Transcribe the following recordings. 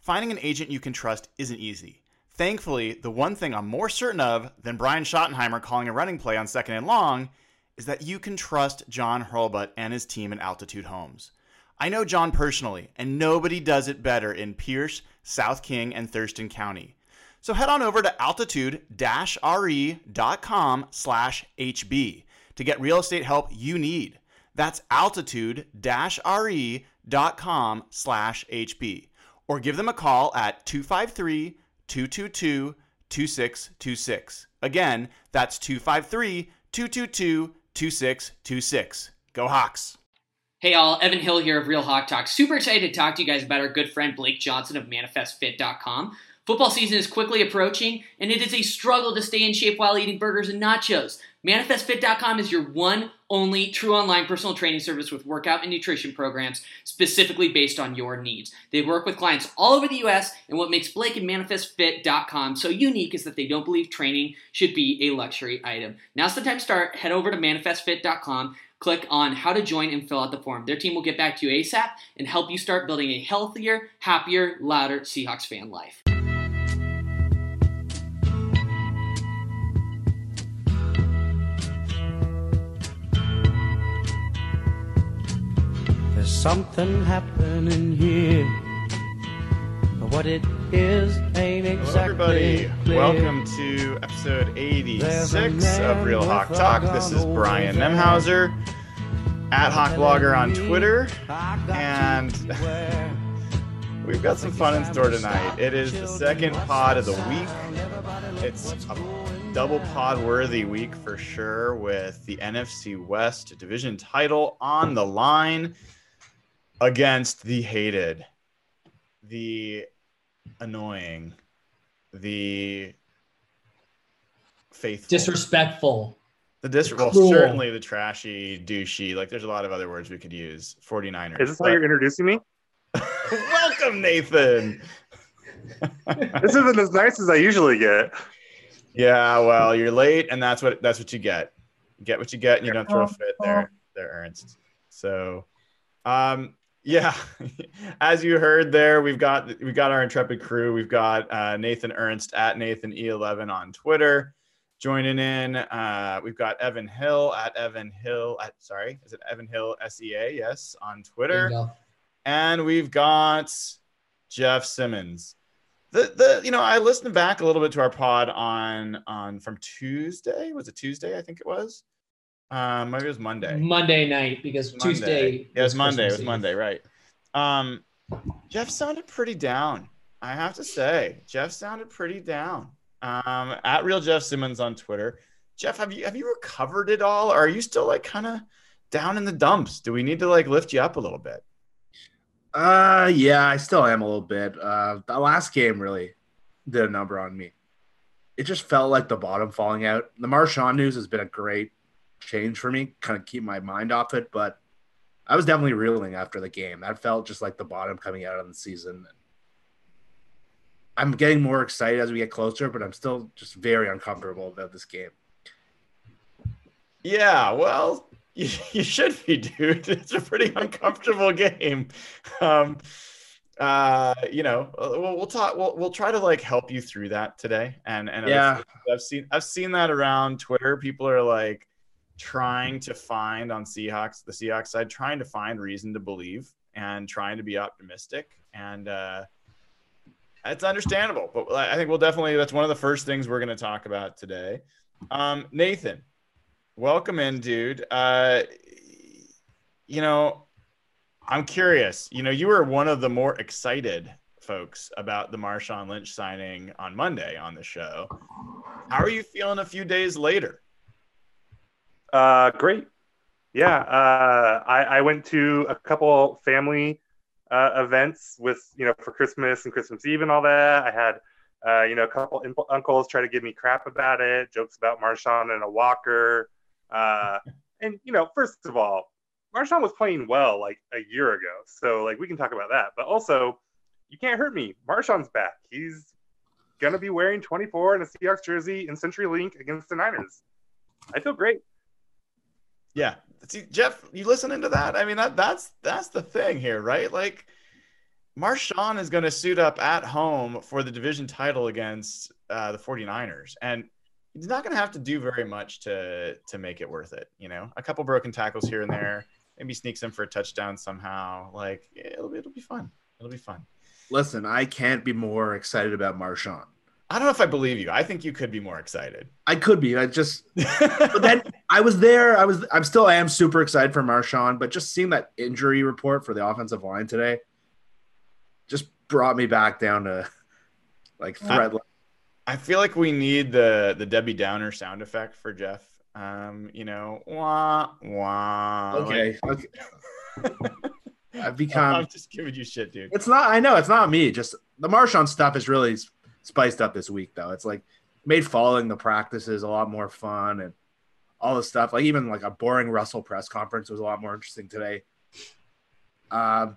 Finding an agent you can trust isn't easy. Thankfully, the one thing I'm more certain of than Brian Schottenheimer calling a running play on second and long is that you can trust John Hurlbut and his team at Altitude Homes. I know John personally, and nobody does it better in Pierce, South King, and Thurston County. So head on over to altitude-re.com/HB to get real estate help you need. That's altitude-re.com/HB. Or give them a call at 253-222-2626. Again, that's 253-222-2626. Go Hawks! Hey all, Evan Hill here of Real Hawk Talk. Super excited to talk to you guys about our good friend Blake Johnson of ManifestFit.com. Football season is quickly approaching, and it is a struggle to stay in shape while eating burgers and nachos. ManifestFit.com is your one, only, true online personal training service with workout and nutrition programs specifically based on your needs. They work with clients all over the U.S., and what makes Blake and ManifestFit.com so unique is that they don't believe training should be a luxury item. Now's the time to start. Head over to ManifestFit.com, click on how to join, and fill out the form. Their team will get back to you ASAP and help you start building a healthier, happier, louder Seahawks fan life. There's something happening here, but what it is ain't exactly clear. Hello everybody, welcome to episode 86 of Real Hawk Talk. This is Brian Nemhauser, at HawkBlogger on Twitter, and we've got some fun in store tonight. It is the second pod of the week. It's a double pod worthy week for sure, with the NFC West division title on the line against the hated, the annoying, the faithful, disrespectful, well, certainly the trashy, douchey, like there's a lot of other words we could use, 49ers. Is this how you're introducing me? Welcome, Nathan. This isn't as nice as I usually get. Yeah, well, you're late, and that's what you get. You get what you get, and you don't throw a fit there, Ernst. So yeah, as you heard there, we've got our intrepid crew. We've got Nathan Ernst at Nathan E11 on Twitter joining in. We've got Evan Hill at Evan Hill at is it Evan Hill SEA? Yes, on Twitter. And we've got Jeff Simmons. I listened back a little bit to our pod on from Tuesday. Was it Tuesday? I think it was. Maybe it was Monday. Monday night, because Tuesday. Yeah, it was Monday. Right. Jeff sounded pretty down, I have to say. At Real Jeff Simmons on Twitter. Jeff, have you recovered it all? Or are you still like kind of down in the dumps? Do we need to like lift you up a little bit? Yeah, I still am a little bit. The last game really did a number on me. It just felt like the bottom falling out. The Marshawn news has been a great change for me, kind of keep my mind off it, but I was definitely reeling after the game. That felt just like the bottom coming out of the season. I'm getting more excited as we get closer, but I'm still just very uncomfortable about this game. Yeah, well, you should be, dude. It's a pretty uncomfortable game. We'll talk. We'll try to like help you through that today. And yeah, I've seen that around Twitter. People are like trying to find on the Seahawks side, trying to find reason to believe and trying to be optimistic. And it's understandable. But I think that's one of the first things we're going to talk about today. Nathan, welcome in, dude. I'm curious. You were one of the more excited folks about the Marshawn Lynch signing on Monday on the show. How are you feeling a few days later? Great. Yeah. I went to a couple family events with, you know, for Christmas and Christmas Eve and all that. I had, you know, a couple uncles try to give me crap about it, jokes about Marshawn and a walker. And, you know, first of all, Marshawn was playing well like a year ago. So, like, we can talk about that. But also, you can't hurt me. Marshawn's back. He's going to be wearing 24 and a Seahawks jersey in CenturyLink against the Niners. I feel great. Yeah. See, Jeff, you listening to that? I mean, that's the thing here, right? Like, Marshawn is going to suit up at home for the division title against the 49ers. And he's not going to have to do very much to make it worth it. You know, a couple broken tackles here and there, maybe sneaks in for a touchdown somehow. Like, it'll be fun. It'll be fun. Listen, I can't be more excited about Marshawn. I don't know if I believe you. I think you could be more excited. I could be. I just – but then I was there. I am super excited for Marshawn, but just seeing that injury report for the offensive line today just brought me back down to, like, thread. I feel like we need the Debbie Downer sound effect for Jeff. You know, wah, wah. Okay. I've become – I'm just giving you shit, dude. It's not – I know. It's not me. Just the Marshawn stuff is really – spiced up this week, though. It's like made following the practices a lot more fun and all this stuff. Like, even like a boring Russell press conference was a lot more interesting today. I'm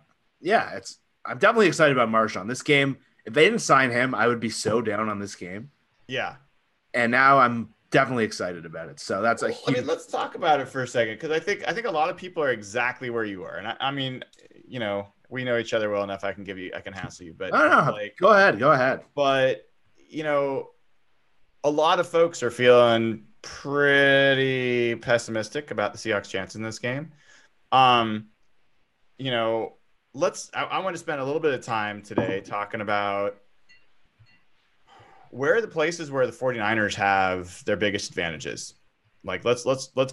definitely excited about Marshawn. This game, if they didn't sign him, I would be so down on this game. Yeah. And now I'm definitely excited about it. So that's I mean, let's talk about it for a second, because I think a lot of people are exactly where you are. And I mean, you know, we know each other well enough. I can hassle you, but go ahead. But, you know, a lot of folks are feeling pretty pessimistic about the Seahawks' chance in this game. You know, I want to spend a little bit of time today talking about where are the places where the 49ers have their biggest advantages. Like, let's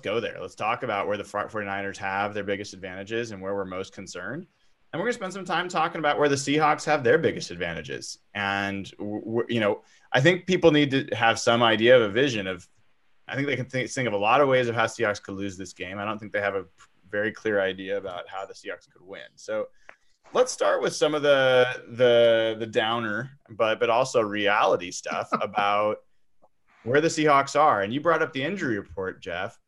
go there. Let's talk about where the 49ers have their biggest advantages and where we're most concerned. And we're going to spend some time talking about where the Seahawks have their biggest advantages. And, you know, I think people need to have some idea of a vision of – I think they can think of a lot of ways of how Seahawks could lose this game. I don't think they have a very clear idea about how the Seahawks could win. So let's start with some of the downer but also reality stuff about where the Seahawks are. And you brought up the injury report, Jeff.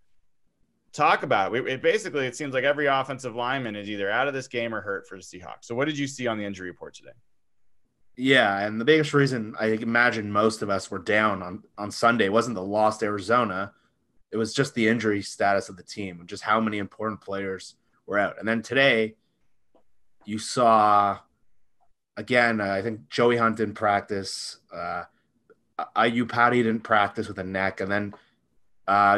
Talk about it. It seems like every offensive lineman is either out of this game or hurt for the Seahawks. So what did you see on the injury report today? Yeah, and the biggest reason I imagine most of us were down on Sunday wasn't the loss to Arizona. It was just the injury status of the team and just how many important players were out. And then today you saw, again, I think Joey Hunt didn't practice. Ayu Patty didn't practice with a neck. And then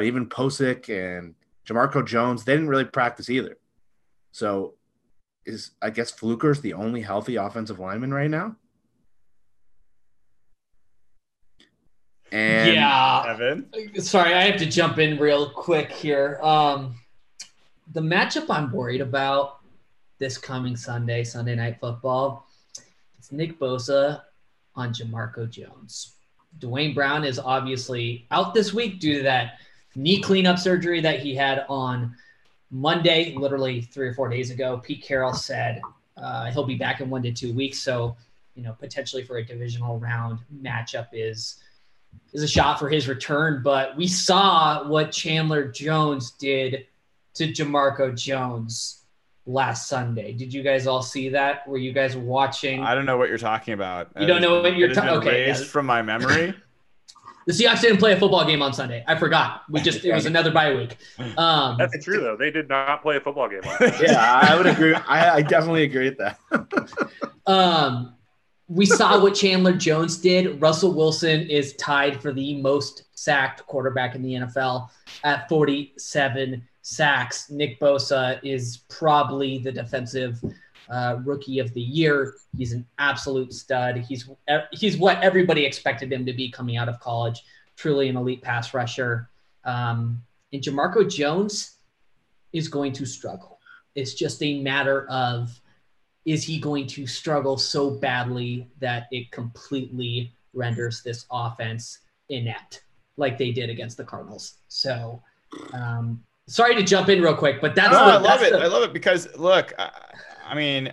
even Posick and Jamarco Jones, they didn't really practice either. So I guess Fluker's the only healthy offensive lineman right now? And yeah. Evan? Sorry, I have to jump in real quick here. The matchup I'm worried about this coming Sunday Night Football, it's Nick Bosa on Jamarco Jones. Dwayne Brown is obviously out this week due to that knee cleanup surgery that he had on Monday, literally 3 or 4 days ago. Pete Carroll said he'll be back in 1 to 2 weeks. So, you know, potentially for a divisional round matchup is a shot for his return. But we saw what Chandler Jones did to Jamarco Jones last Sunday. Did you guys all see that? Were you guys watching? I don't know what you're talking about. You don't know what you're talking about. Okay, erased from my memory. The Seahawks didn't play a football game on Sunday. I forgot. It was another bye week. That's true, though. They did not play a football game on Sunday. Yeah, I would agree. I definitely agree with that. We saw what Chandler Jones did. Russell Wilson is tied for the most sacked quarterback in the NFL at 47 sacks. Nick Bosa is probably the defensive rookie of the year. He's an absolute stud. He's what everybody expected him to be coming out of college, truly an elite pass rusher. And Jamarco Jones is going to struggle. It's just a matter of, is he going to struggle so badly that it completely renders this offense inept like they did against the Cardinals? So, sorry to jump in real quick, but that's I love it. I love it because look, I mean,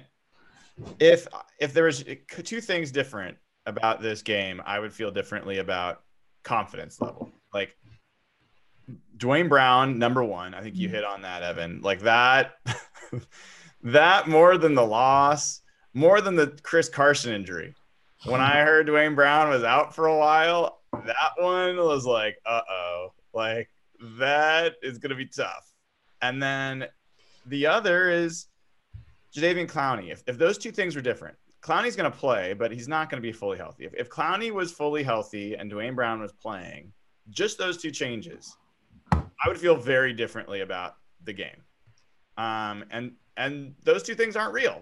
If there was two things different about this game, I would feel differently about confidence level. Like Dwayne Brown, number one, I think you hit on that, Evan. Like that, that more than the loss, more than the Chris Carson injury. When I heard Dwayne Brown was out for a while, that one was like, uh-oh, like that is going to be tough. And then the other is Jadeveon Clowney. If those two things were different, Clowney's going to play, but he's not going to be fully healthy. If Clowney was fully healthy and Dwayne Brown was playing, just those two changes, I would feel very differently about the game. And those two things aren't real.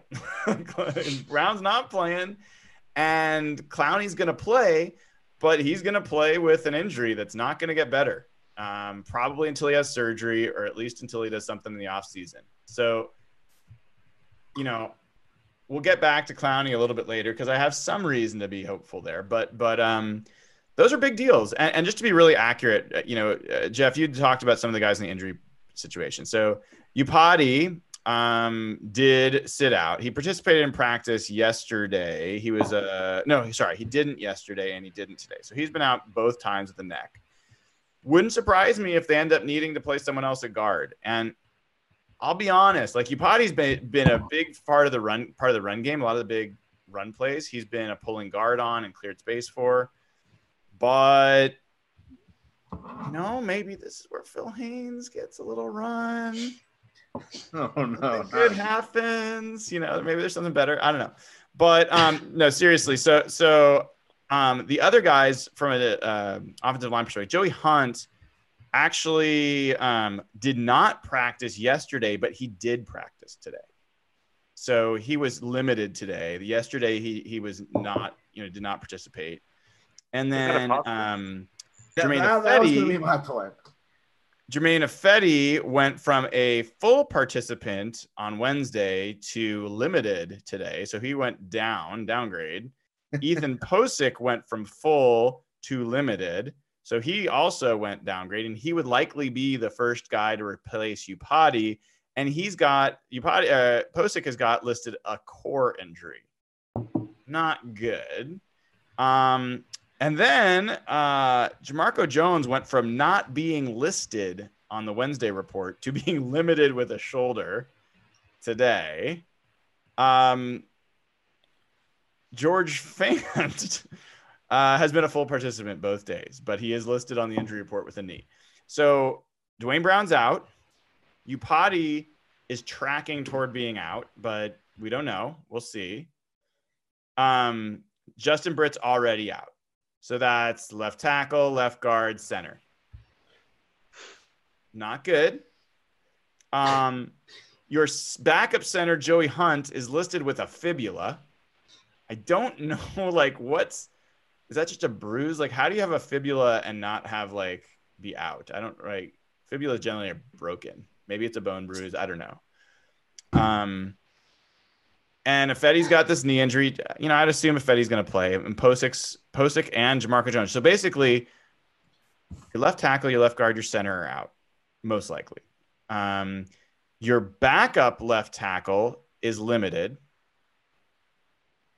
Brown's not playing, and Clowney's going to play, but he's going to play with an injury that's not going to get better, probably until he has surgery, or at least until he does something in the offseason. So, you know, we'll get back to Clowney a little bit later because I have some reason to be hopeful there. But those are big deals. And just to be really accurate, you know, Jeff, you talked about some of the guys in the injury situation. So Upati did sit out. He participated in practice yesterday. He was he didn't yesterday and he didn't today. So he's been out both times with the neck. Wouldn't surprise me if they end up needing to play someone else at guard. And I'll be honest, like Upati's been a big part of the run game. A lot of the big run plays, he's been a pulling guard on and cleared space for. But no, maybe this is where Phil Haynes gets a little run. Oh no, it happens. You know, maybe there's something better. I don't know. But no, seriously. So the other guys from an offensive line perspective, Joey Hunt actually did not practice yesterday, but he did practice today. So he was limited today. Yesterday he was not, you know, did not participate. And then Jermaine Ifedi went from a full participant on Wednesday to limited today. So he went downgrade. Ethan Posick went from full to limited. So he also went downgrade, and he would likely be the first guy to replace Upati. And he's got Posick has got listed a core injury. Not good. And then Jamarco Jones went from not being listed on the Wednesday report to being limited with a shoulder today. George Fant has been a full participant both days, but he is listed on the injury report with a knee. So Dwayne Brown's out. Upati is tracking toward being out, but we don't know. We'll see. Justin Britt's already out. So that's left tackle, left guard, center. Not good. Your backup center, Joey Hunt, is listed with a fibula. I don't know, like, is that just a bruise? Like, how do you have a fibula and not have, like, be out? Fibula generally are broken. Maybe it's a bone bruise. I don't know. And Ifedi's got this knee injury. You know, I'd assume Ifedi's going to play. And Posick and Jamarco Jones. So basically, your left tackle, your left guard, your center are out, most likely. Your backup left tackle is limited.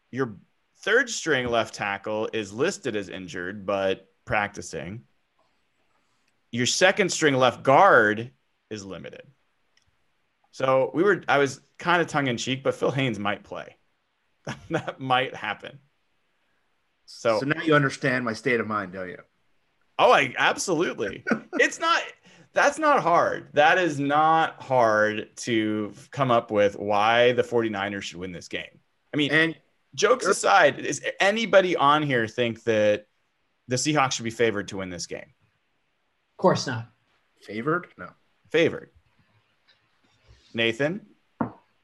Your third string left tackle is listed as injured, but practicing. Your second string left guard is limited. So I was kind of tongue in cheek, but Phil Haynes might play. That might happen. So now you understand my state of mind, don't you? Oh, absolutely. That's not hard. That is not hard to come up with why the 49ers should win this game. I mean, and jokes aside, is anybody on here think that the Seahawks should be favored to win this game? Of course not. Favored? No. Favored. Nathan?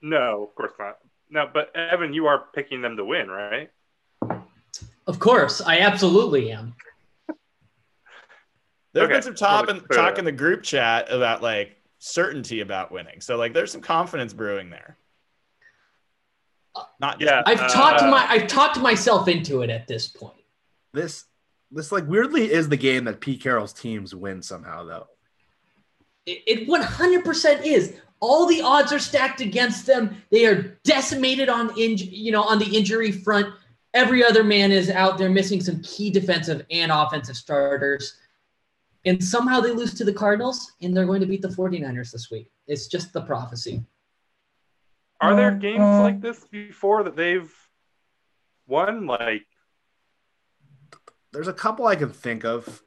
No, of course not. No, but Evan, you are picking them to win, right? Of course. I absolutely am. There's been some talk in the group chat about, like, certainty about winning. So, like, there's some confidence brewing there. Not yet. I've talked myself into it at this point. This like weirdly is the game that Pete Carroll's teams win somehow, though. It 100% is. All the odds are stacked against them. They are decimated on the injury front. Every other man is out there missing some key defensive and offensive starters. And somehow they lose to the Cardinals, and they're going to beat the 49ers this week. It's just the prophecy. Are there games like this before that they've won? Like, there's a couple I can think of.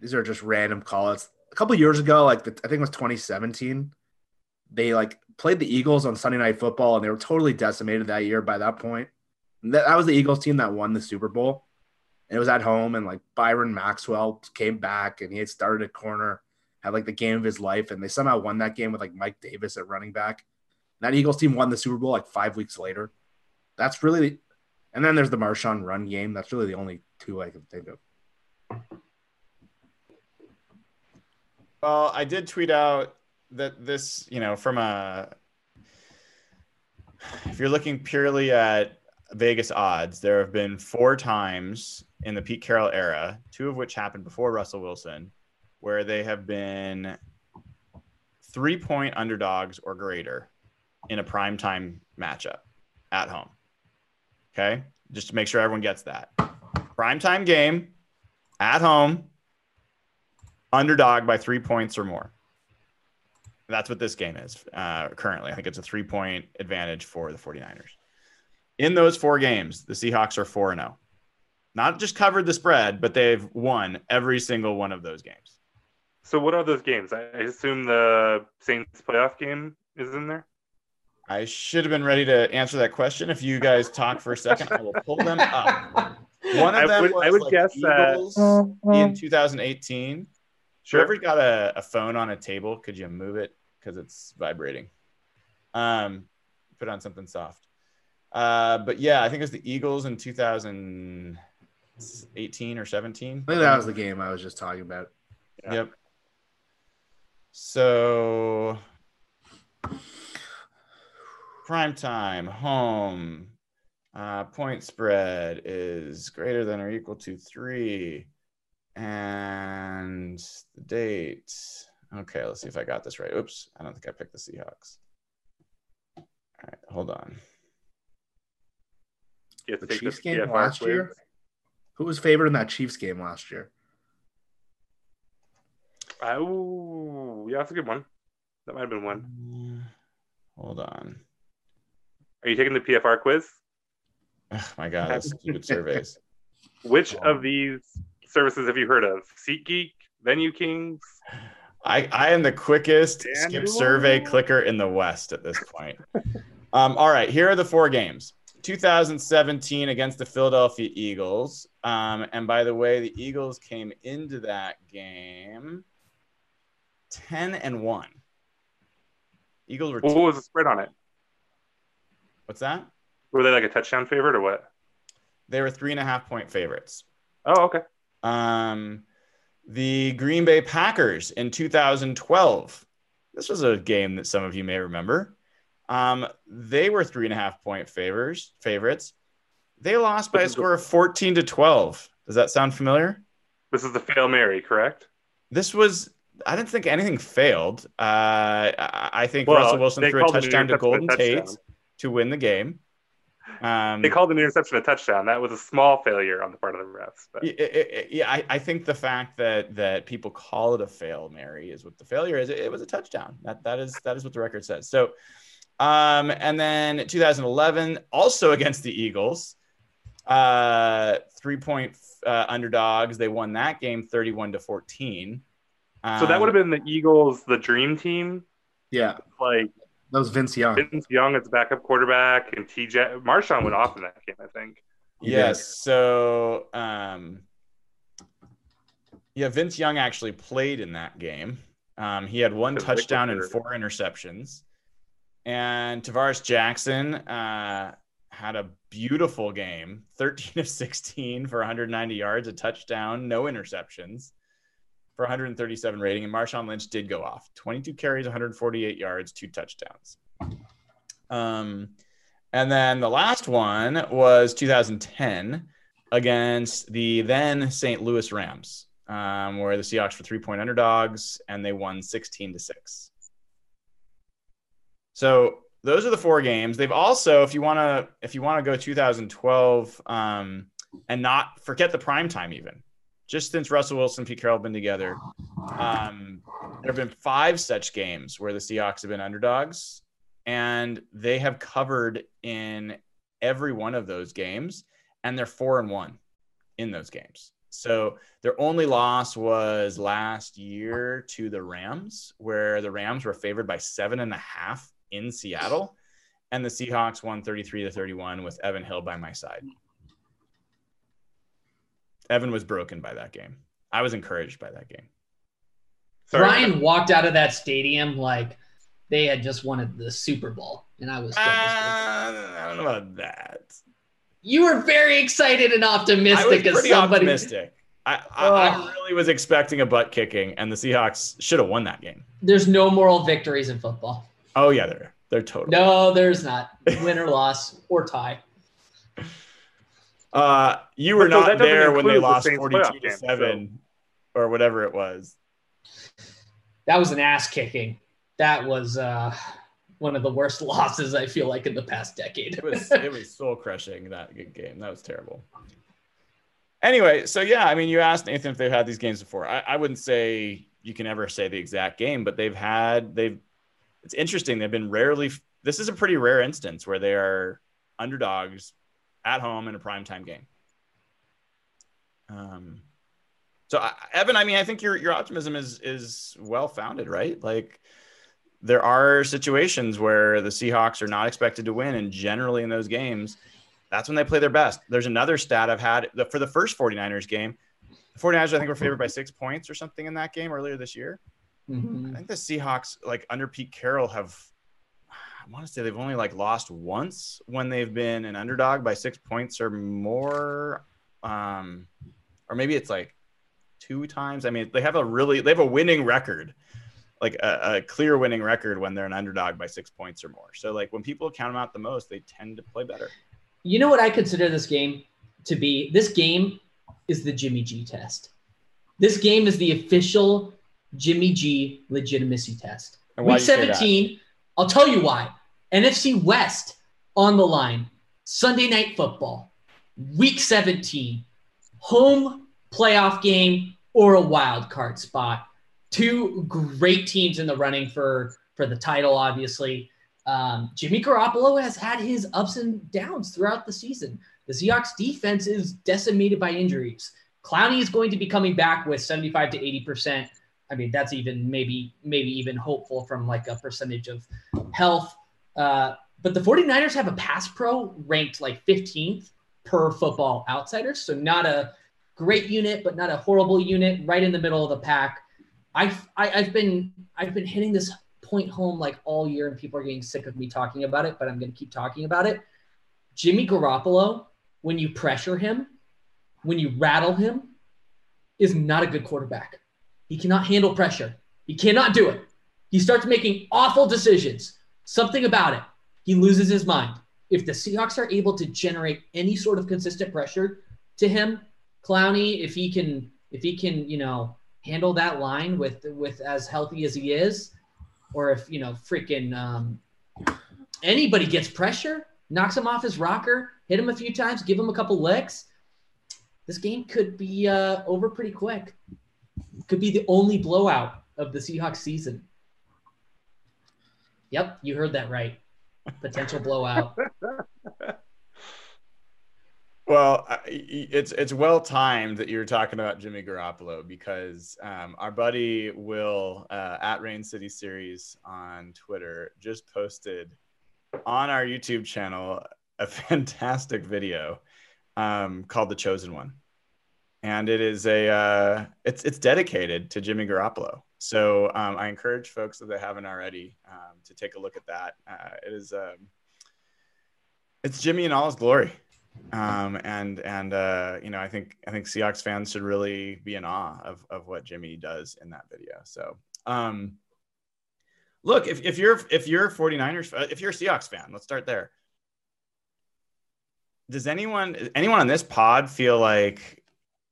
These are just random call-outs. A couple of years ago, I think it was 2017, they played the Eagles on Sunday Night Football, and they were totally decimated that year by that point. And that was the Eagles team that won the Super Bowl. And it was at home, and Byron Maxwell came back, and he had started at corner, had the game of his life, and they somehow won that game with Mike Davis at running back. And that Eagles team won the Super Bowl 5 weeks later. That's really and then there's the Marshawn run game. That's really the only two I can think of. Well, I did tweet out that this, if you're looking purely at Vegas odds, there have been 4 times in the Pete Carroll era, 2 of which happened before Russell Wilson, where they have been 3-point underdogs or greater in a primetime matchup at home. Okay? Just to make sure everyone gets that. Primetime game at home, underdog by 3 points or more. That's what this game is currently. I think it's a 3-point advantage for the 49ers. In those 4 games, the Seahawks are 4-0. Not just covered the spread, but they've won every single one of those games. So what are those games? I assume the Saints playoff game is in there? I should have been ready to answer that question. If you guys talk for a second, I will pull them up. One of them I would guess Eagles that in 2018. Sure. Whoever got a phone on a table, could you move it? Because it's vibrating. Put on something soft. But yeah, I think it was the Eagles in 2018 or 17. I think that was the game I was just talking about. Yeah. Yep. So primetime home point spread is greater than or equal to 3. And the date. Okay, let's see if I got this right. Oops, I don't think I picked the Seahawks. All right, hold on. The Chiefs game last year? Who was favored in that Chiefs game last year? Oh, yeah, that's a good one. That might have been one. Hold on. Are you taking the PFR quiz? Oh, my God, that's stupid surveys. Which of these services have you heard of? SeatGeek, Venue Kings? I am the quickest skip survey clicker in the West at this point. All right, here are the 4 games. 2017 against the Philadelphia Eagles. And by the way, the Eagles came into that game 10-1. Eagles were. What was the spread on it? What's that? Were they a touchdown favorite or what? They were 3.5-point favorites. Oh, okay. The Green Bay Packers in 2012. This was a game that some of you may remember. They were 3.5-point favorites. They lost by a score of 14-12. Does that sound familiar? This is the Fail Mary, correct? This was, I didn't think anything failed. I think Russell Wilson threw a touchdown to Golden Tate to win the game. They called an interception a touchdown. That was a small failure on the part of the refs. But. Yeah, I think the fact that people call it a Fail Mary is what the failure is. It was a touchdown. That is what the record says. So. And then 2011, also against the Eagles, 3-point underdogs. They won that game 31-14. So that would have been the Eagles, the dream team. Yeah. That was Vince Young. Vince Young as the backup quarterback, and TJ Marshawn went off in that game, I think. Yes. So, Vince Young actually played in that game. He had 1 touchdown and 4 interceptions. And Tavares Jackson had a beautiful game, 13-16 for 190 yards, a touchdown, no interceptions for 137 rating. And Marshawn Lynch did go off, 22 carries, 148 yards, 2 touchdowns. And then the last one was 2010 against the then St. Louis Rams. where the Seahawks were 3-point underdogs and they won 16-6. So those are the four games. They've also, if you want to go 2012 and not forget the prime time, even just since Russell Wilson and Pete Carroll have been together, there have been 5 such games where the Seahawks have been underdogs, and they have covered in every one of those games, and they're 4-1 in those games. So their only loss was last year to the Rams, where the Rams were favored by 7.5 in Seattle, and the Seahawks won 33-31 with Evan Hill by my side. Evan was broken by that game. I was encouraged by that game. Brian walked out of that stadium like they had just won the Super Bowl, and I was I don't know about that. You were very excited and optimistic. I was pretty optimistic. I really was expecting a butt kicking, and the Seahawks should have won that game. There's no moral victories in football. Oh, yeah, they're total. No, there's not. Win or loss or tie. You were not there when they lost 42-7 or whatever it was. That was an ass kicking. That was one of the worst losses I feel like in the past decade. It was soul crushing, that good game. That was terrible. Anyway, so yeah, I mean, you asked Nathan if they've had these games before. I wouldn't say you can ever say the exact game, but it's interesting. They've been rarely, this is a pretty rare instance where they are underdogs at home in a primetime game. So Evan, I mean, I think your optimism is well founded, right? Like, there are situations where the Seahawks are not expected to win, and generally in those games, that's when they play their best. There's another stat I've had for the first 49ers game. The 49ers, I think, were favored by 6 points or something in that game earlier this year. Mm-hmm. I think the Seahawks, like under Pete Carroll, I want to say they've only like lost once when they've been an underdog by 6 points or more, or maybe it's like 2 times. I mean, they have a winning record, like a clear winning record when they're an underdog by 6 points or more. So like when people count them out the most, they tend to play better. You know what I consider this game to be? This game is the Jimmy G test. This game is the official Jimmy G legitimacy test. Week 17, I'll tell you why. NFC West on the line, Sunday Night Football, Week 17, home playoff game or a wild card spot. 2 great teams in the running for the title, obviously. Jimmy Garoppolo has had his ups and downs throughout the season. The Seahawks defense is decimated by injuries. Clowney is going to be coming back with 75 to 80%. I mean, that's even maybe even hopeful from like a percentage of health. But the 49ers have a pass pro ranked like 15th per Football Outsiders. So not a great unit, but not a horrible unit, right in the middle of the pack. I've been hitting this point home like all year, and people are getting sick of me talking about it, but I'm going to keep talking about it. Jimmy Garoppolo, when you pressure him, when you rattle him, is not a good quarterback. He cannot handle pressure. He cannot do it. He starts making awful decisions. Something about it. He loses his mind. If the Seahawks are able to generate any sort of consistent pressure to him, Clowney, if he can, handle that line with as healthy as he is, or if, freaking anybody gets pressure, knocks him off his rocker, hit him a few times, give him a couple licks, this game could be over pretty quick. Could be the only blowout of the Seahawks season. Yep, you heard that right. Potential blowout. Well, it's well timed that you're talking about Jimmy Garoppolo, because our buddy Will at Rain City Series on Twitter just posted on our YouTube channel a fantastic video called The Chosen One. And it is it's dedicated to Jimmy Garoppolo. So I encourage folks, if they haven't already, to take a look at that. It's Jimmy in all his glory, I think Seahawks fans should really be in awe of what Jimmy does in that video. So look, if you're a 49ers, if you're a Seahawks fan, let's start there. Does anyone on this pod feel like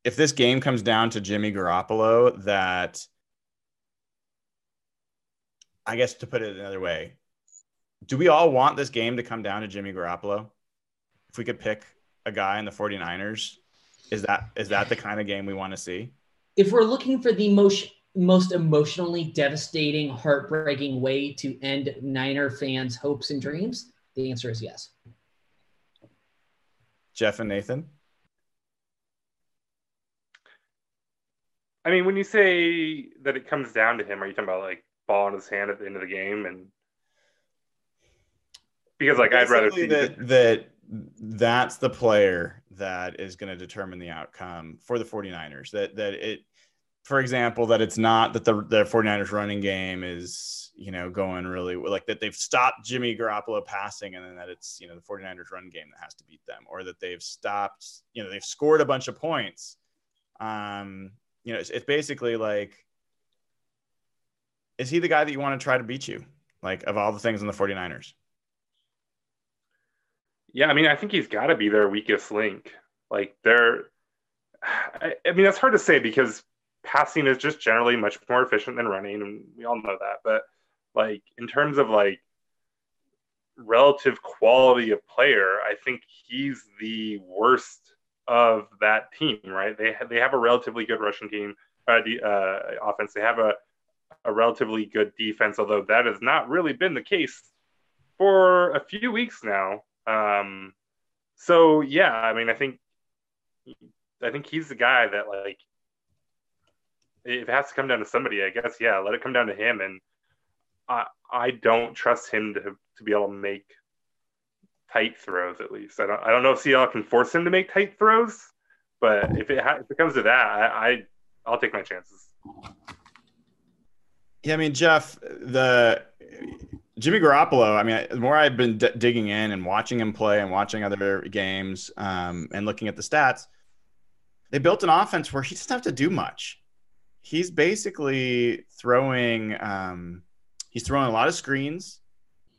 if this game comes down to Jimmy Garoppolo, that I guess to put it another way, do we all want this game to come down to Jimmy Garoppolo? If we could pick a guy in the 49ers, is that the kind of game we want to see? If we're looking for the most emotionally devastating, heartbreaking way to end Niner fans' hopes and dreams, the answer is yes. Jeff and Nathan? I mean, when you say that it comes down to him, are you talking about like ball in his hand at the end of the game? And because like basically I'd rather see that's the player that is going to determine the outcome for the 49ers. For example, that it's not that the 49ers running game is, you know, going really like that they've stopped Jimmy Garoppolo passing and then that it's, you know, the 49ers run game that has to beat them, or that they've stopped, you know, they've scored a bunch of points. You know, it's basically like, is he the guy that you want to try to beat you? Like of all the things in the 49ers? Yeah. I mean, I think he's got to be their weakest link. Like I mean, that's hard to say because passing is just generally much more efficient than running, and we all know that. But like in terms of like relative quality of player, I think he's the worst of that team, right? They have a relatively good rushing team offense. They have a relatively good defense, although that has not really been the case for a few weeks now. So yeah, I mean, I think he's the guy that like, if it has to come down to somebody, I guess, yeah, let it come down to him. And I don't trust him to be able to make tight throws, at least. I don't know if CL can force him to make tight throws, but if it comes to that, I'll take my chances. Yeah, I mean, Jeff, Jimmy Garoppolo, I mean, the more I've been digging in and watching him play and watching other games and looking at the stats, they built an offense where he doesn't have to do much. He's basically throwing a lot of screens.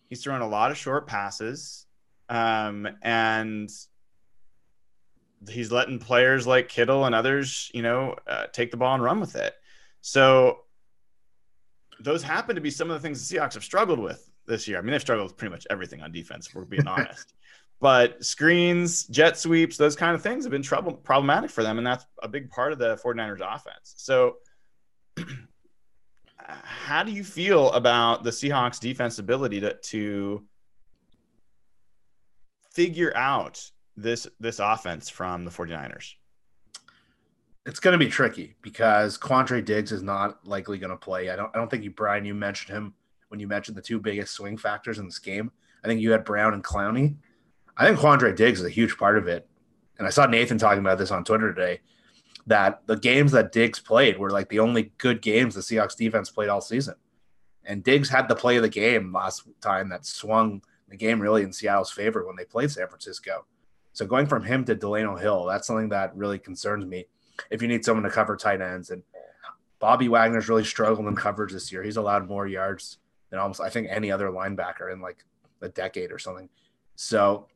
He's throwing a lot of short passes. And he's letting players like Kittle and others, you know, take the ball and run with it. So those happen to be some of the things the Seahawks have struggled with this year. I mean, they've struggled with pretty much everything on defense, if we're being honest. But screens, jet sweeps, those kind of things have been problematic for them, and that's a big part of the 49ers offense. So how do you feel about the Seahawks' defense ability to figure out this offense from the 49ers? It's going to be tricky because Quandre Diggs is not likely going to play. I don't think Brian, you mentioned him when you mentioned the two biggest swing factors in this game. I think you had Brown and Clowney. I think Quandre Diggs is a huge part of it. And I saw Nathan talking about this on Twitter today, that the games that Diggs played were like the only good games the Seahawks defense played all season. And Diggs had the play of the game last time that swung the game really in Seattle's favor when they played San Francisco. So going from him to Delano Hill, that's something that really concerns me if you need someone to cover tight ends. And Bobby Wagner's really struggled in coverage this year. He's allowed more yards than almost, I think, any other linebacker in like a decade or something. So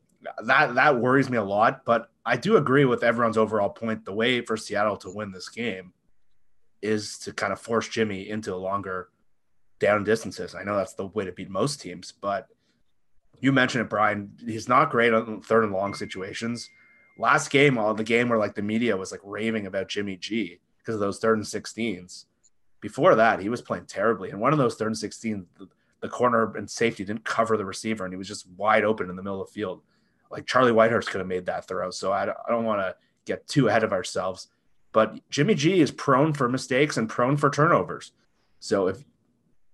that worries me a lot, but I do agree with everyone's overall point. The way for Seattle to win this game is to kind of force Jimmy into longer down distances. I know that's the way to beat most teams, but you mentioned it, Brian. He's not great on third and long situations. Last game, the game where like the media was like raving about Jimmy G because of those third and 16s. Before that, he was playing terribly. And one of those third and 16, the corner and safety didn't cover the receiver, and he was just wide open in the middle of the field. Like Charlie Whitehurst could have made that throw. So I don't want to get too ahead of ourselves, but Jimmy G is prone for mistakes and prone for turnovers. So if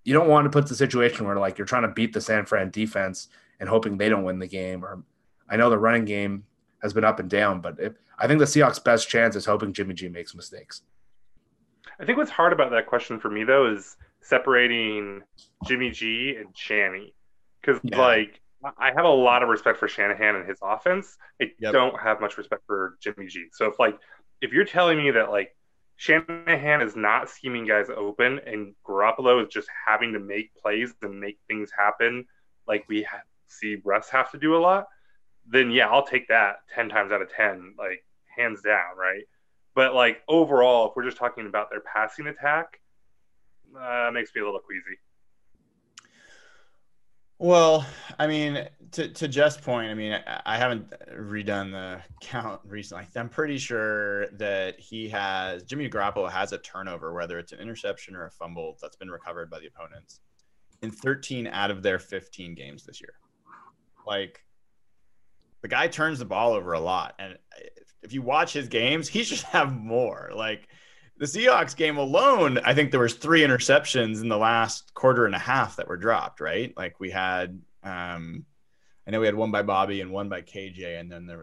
you don't want to put the situation where like you're trying to beat the San Fran defense and hoping they don't win the game, or I know the running game has been up and down, but I think the Seahawks' best chance is hoping Jimmy G makes mistakes. I think what's hard about that question for me though is separating Jimmy G and Channy, because like I have a lot of respect for Shanahan and his offense. I don't have much respect for Jimmy G. So if you're telling me that like Shanahan is not scheming guys open and Garoppolo is just having to make plays and make things happen, like we see Russ have to do a lot, then yeah, I'll take that 10 times out of 10, like hands down, right? But, like, overall, if we're just talking about their passing attack, makes me a little queasy. Well, I mean, to Jeff's point, I mean, I haven't redone the count recently. I'm pretty sure that Jimmy Garoppolo has a turnover, whether it's an interception or a fumble, that's been recovered by the opponents in 13 out of their 15 games this year. Like, the guy turns the ball over a lot. And if you watch his games, he should have more. Like, the Seahawks game alone, I think there was 3 interceptions in the last quarter and a half that were dropped, right? Like, we had I know we had one by Bobby and one by KJ, and then there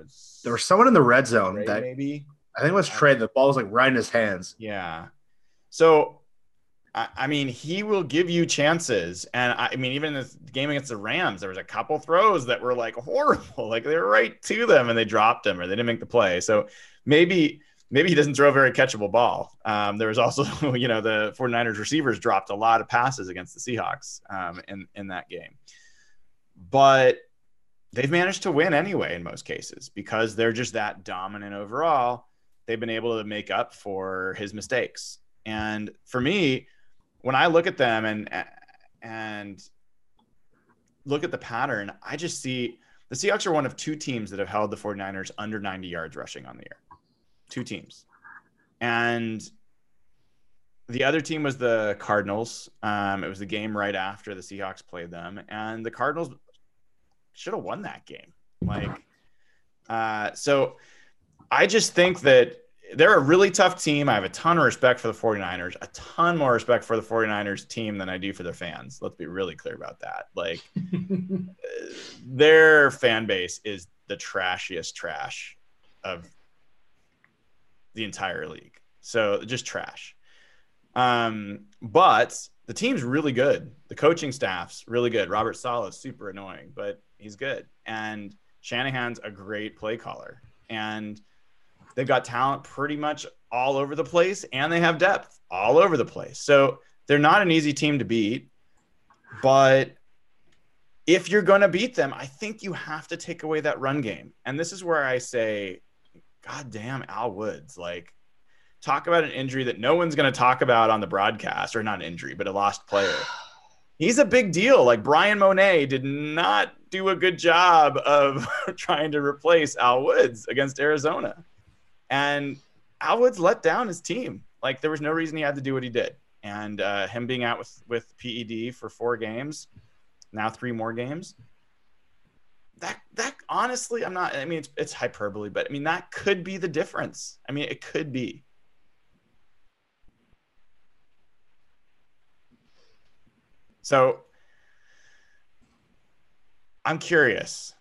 was someone in the red zone, Trey, that maybe, I think it was Trey. The ball was like right in his hands. Yeah. So I mean, he will give you chances. And I mean, even in this game against the Rams, there was a couple throws that were like horrible. Like, they were right to them and they dropped them, or they didn't make the play. So maybe he doesn't throw a very catchable ball. There was also, you know, the 49ers receivers dropped a lot of passes against the Seahawks in that game. But they've managed to win anyway in most cases because they're just that dominant overall. They've been able to make up for his mistakes. And for me, when I look at them and look at the pattern, I just see the Seahawks are one of 2 teams that have held the 49ers under 90 yards rushing on the year. 2 teams. And the other team was the Cardinals. It was the game right after the Seahawks played them. And the Cardinals should have won that game. Like, so I just think that they're a really tough team. I have a ton of respect for the 49ers, a ton more respect for the 49ers team than I do for their fans. Let's be really clear about that. Like, their fan base is the trashiest trash of the entire league. So just trash. But the team's really good. The coaching staff's really good. Robert Saleh is super annoying, but he's good. And Shanahan's a great play caller. And they've got talent pretty much all over the place, and they have depth all over the place. So they're not an easy team to beat, but if you're going to beat them, I think you have to take away that run game. And this is where I say, God damn, Al Woods. Like, talk about an injury that no one's going to talk about on the broadcast, or not an injury, but a lost player. He's a big deal. Like, Brian Monet did not do a good job of trying to replace Al Woods against Arizona. And Al Woods let down his team. Like, there was no reason he had to do what he did. And him being out with PED for 4 games, now 3 more games, that honestly, it's hyperbole, but I mean, that could be the difference. I mean, it could be. So I'm curious,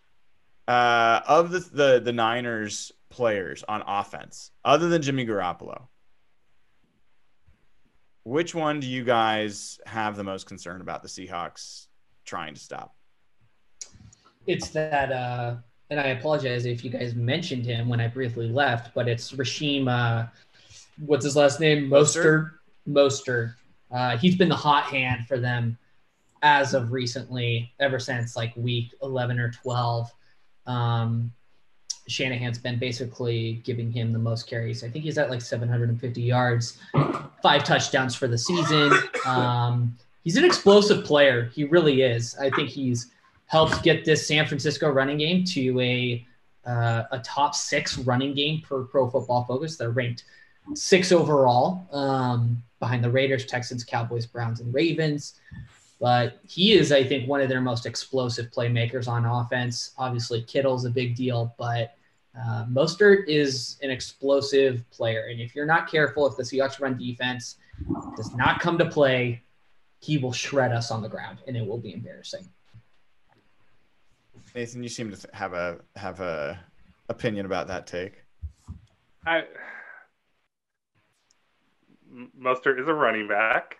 of the Niners players on offense, other than Jimmy Garoppolo, which one do you guys have the most concern about the Seahawks trying to stop? It's that, and I apologize if you guys mentioned him when I briefly left, but it's Rashida, what's his last name? Mostert. He's been the hot hand for them as of recently, ever since like week 11 or 12. Shanahan's been basically giving him the most carries. I think he's at like 750 yards, 5 touchdowns for the season. He's an explosive player. He really is. I think he's helped get this San Francisco running game to a top 6 running game per Pro Football Focus. They're ranked 6 overall, behind the Raiders, Texans, Cowboys, Browns, and Ravens. But he is, I think, one of their most explosive playmakers on offense. Obviously, Kittle's a big deal, but Mostert is an explosive player. And if you're not careful, if the Seahawks run defense does not come to play, he will shred us on the ground, and it will be embarrassing. Nathan, you seem to have a opinion about that take. Mostert is a running back.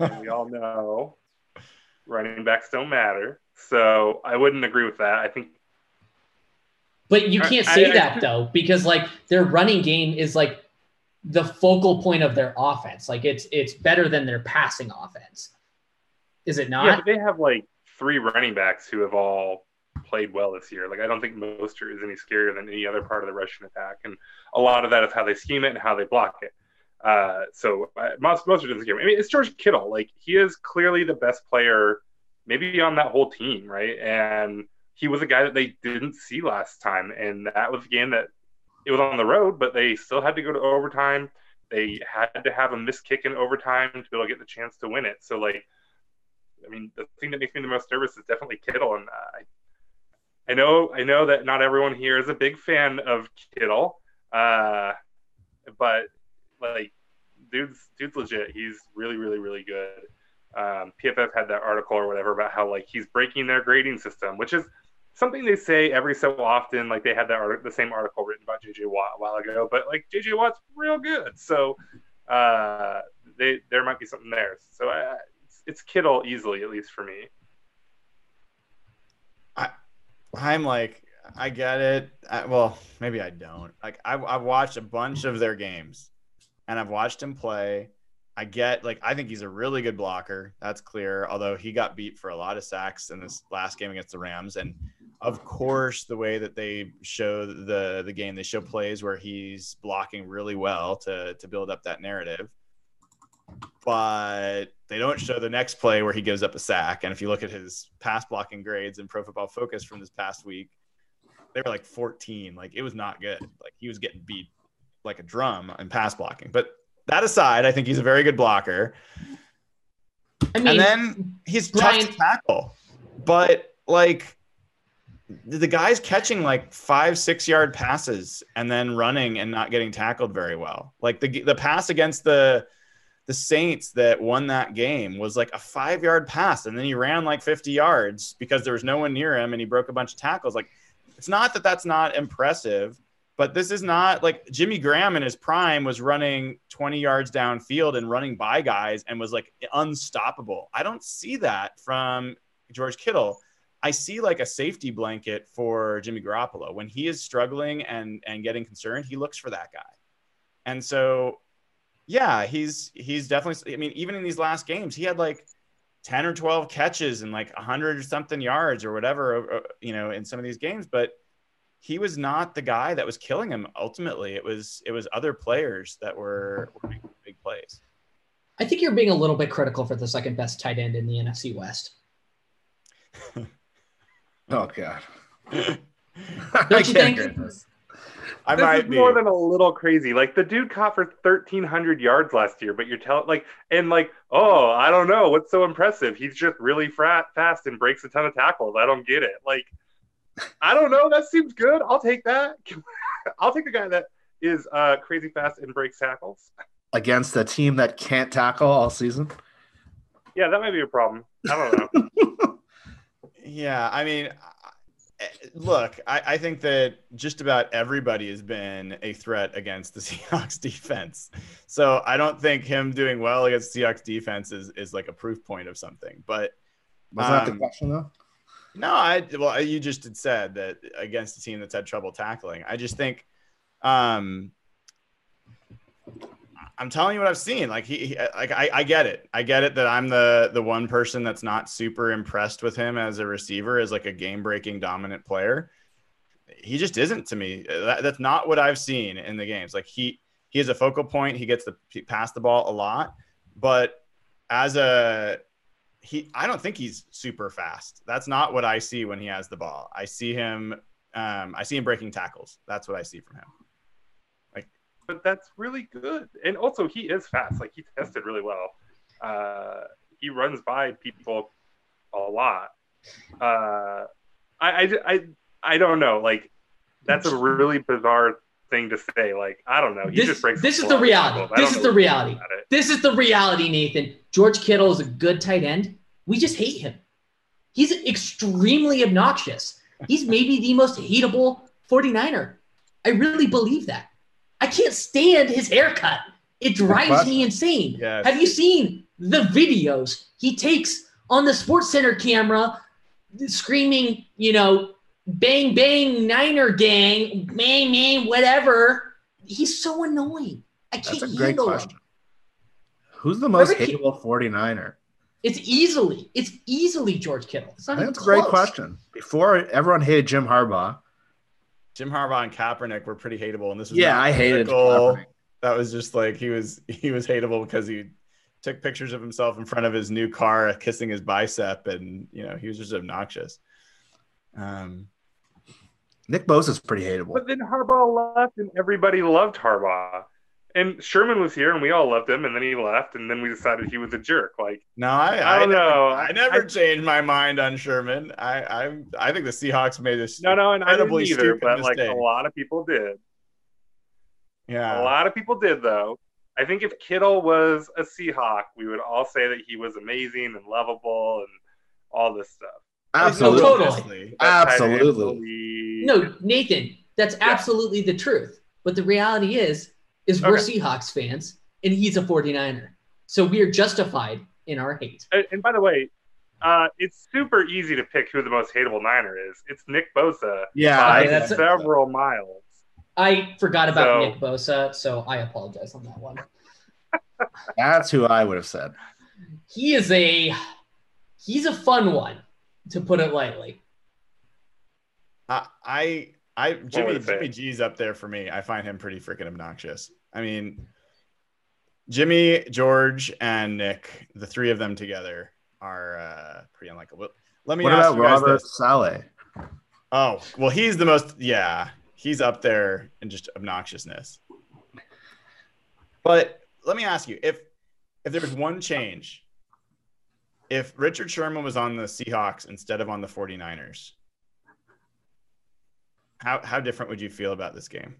And we all know running backs don't matter. So I wouldn't agree with that. I think. But you can't say that, though, because, like, their running game is, like, the focal point of their offense. Like, it's better than their passing offense. Is it not? Yeah, but they have, like, 3 running backs who have all played well this year. Like, I don't think Mostert is any scarier than any other part of the Russian attack. And a lot of that is how they scheme it and how they block it. So Mostert doesn't scare me. I mean, it's George Kittle. Like, he is clearly the best player maybe on that whole team, right? And he was a guy that they didn't see last time. And that was a game that it was on the road, but they still had to go to overtime. They had to have a missed kick in overtime to be able to get the chance to win it. So, like, I mean, the thing that makes me the most nervous is definitely Kittle. And I know that not everyone here is a big fan of Kittle, but, like, dude's legit. He's really, really, really good. PFF had that article or whatever about how, like, he's breaking their grading system, which is something they say every so often. Like, they had that the same article written about J.J. Watt a while ago, but, like, J.J. Watt's real good. So there might be something there. So it's Kittle easily, at least for me. I'm like, I get it. Well, maybe I don't. Like, I've watched a bunch of their games, and I've watched him play. I get, like, I think he's a really good blocker. That's clear. Although he got beat for a lot of sacks in this last game against the Rams. And of course, the way that they show the game, they show plays where he's blocking really well to build up that narrative. But they don't show the next play where he gives up a sack. And if you look at his pass blocking grades in Pro Football Focus from this past week, they were like 14. Like, it was not good. Like, he was getting beat like a drum in pass blocking. But that aside, I think he's a very good blocker. I mean, and then he's tough to tackle. But, like, the guy's catching like 5-6 yard passes and then running and not getting tackled very well. Like, the pass against the Saints that won that game was like a 5-yard pass. And then he ran like 50 yards because there was no one near him and he broke a bunch of tackles. Like, it's not that that's not impressive, but this is not like Jimmy Graham in his prime was running 20 yards downfield and running by guys and was like unstoppable. I don't see that from George Kittle. I see like a safety blanket for Jimmy Garoppolo. When he is struggling and getting concerned, he looks for that guy. And so, yeah, he's definitely, I mean, even in these last games, he had like 10 or 12 catches and like 100 or something yards or whatever, you know, in some of these games, but he was not the guy that was killing him. Ultimately, it was other players that were making big plays. I think you're being a little bit critical for the second best tight end in the NFC West. Oh God. Don't you think? I might be more than a little crazy. Like, the dude caught for 1,300 yards last year, but you're telling, like, and like, oh, I don't know what's so impressive. He's just really fast and breaks a ton of tackles. I don't get it. Like, I don't know. That seems good. I'll take that. I'll take the guy that is crazy fast and breaks tackles against a team that can't tackle all season. Yeah, that might be a problem. I don't know. Yeah, I mean, look, I think that just about everybody has been a threat against the Seahawks defense. So I don't think him doing well against Seahawks defense is like a proof point of something. But wasn't that the question though? No, well, you just had said that against a team that's had trouble tackling. I just think I'm telling you what I've seen. Like he like I get it. I get it that I'm the one person that's not super impressed with him as a receiver, as like a game-breaking dominant player. He just isn't to me. That's not what I've seen in the games. Like he is a focal point. He gets the pass the ball a lot, but as a I don't think he's super fast. That's not what I see when he has the ball. I see him breaking tackles. That's what I see from him. But that's really good. And also he is fast. Like he tested really well. He runs by people a lot. I don't know. Like that's a really bizarre thing to say. Like, I don't know. This is the reality, Nathan. George Kittle is a good tight end. We just hate him. He's extremely obnoxious. He's maybe the most hateable 49er. I really believe that. I can't stand his haircut. It drives me insane. Yes. Have you seen the videos he takes on the SportsCenter camera screaming, you know, bang, bang, Niner gang, bang, bang, whatever. He's so annoying. I can't handle him. That's a great question. Who's the most hateable 49er? It's easily George Kittle. It's not even close. That's a great question. Before everyone hated Jim Harbaugh and Kaepernick were pretty hateable, and this was I hated Kaepernick. That was just like he was hateable because he took pictures of himself in front of his new car, kissing his bicep, and he was just obnoxious. Nick Bosa is pretty hateable. But then Harbaugh left, and everybody loved Harbaugh. And Sherman was here, and we all loved him, and then he left, and then we decided he was a jerk. Like, no, I don't know. I never changed my mind on Sherman. I think the Seahawks made this incredibly stupid mistake. Like a lot of people did. Yeah, a lot of people did though. I think if Kittle was a Seahawk, we would all say that he was amazing and lovable and all this stuff. Absolutely. No, Nathan, that's absolutely the truth. But the reality is we're Seahawks fans, and he's a 49er. So we are justified in our hate. And by the way, it's super easy to pick who the most hateable Niner is. It's Nick Bosa. Yeah, by several miles. I forgot about Nick Bosa, so I apologize on that one. That's who I would have said. He's a fun one, to put it lightly. Jimmy G's up there for me. I find him pretty freaking obnoxious. I mean, Jimmy, George, and Nick, the three of them together are pretty unlikable. What about Robert Saleh? Oh, well, he's the most. Yeah. He's up there in just obnoxiousness. But let me ask you, if there was one change, if Richard Sherman was on the Seahawks instead of on the 49ers, how different would you feel about this game?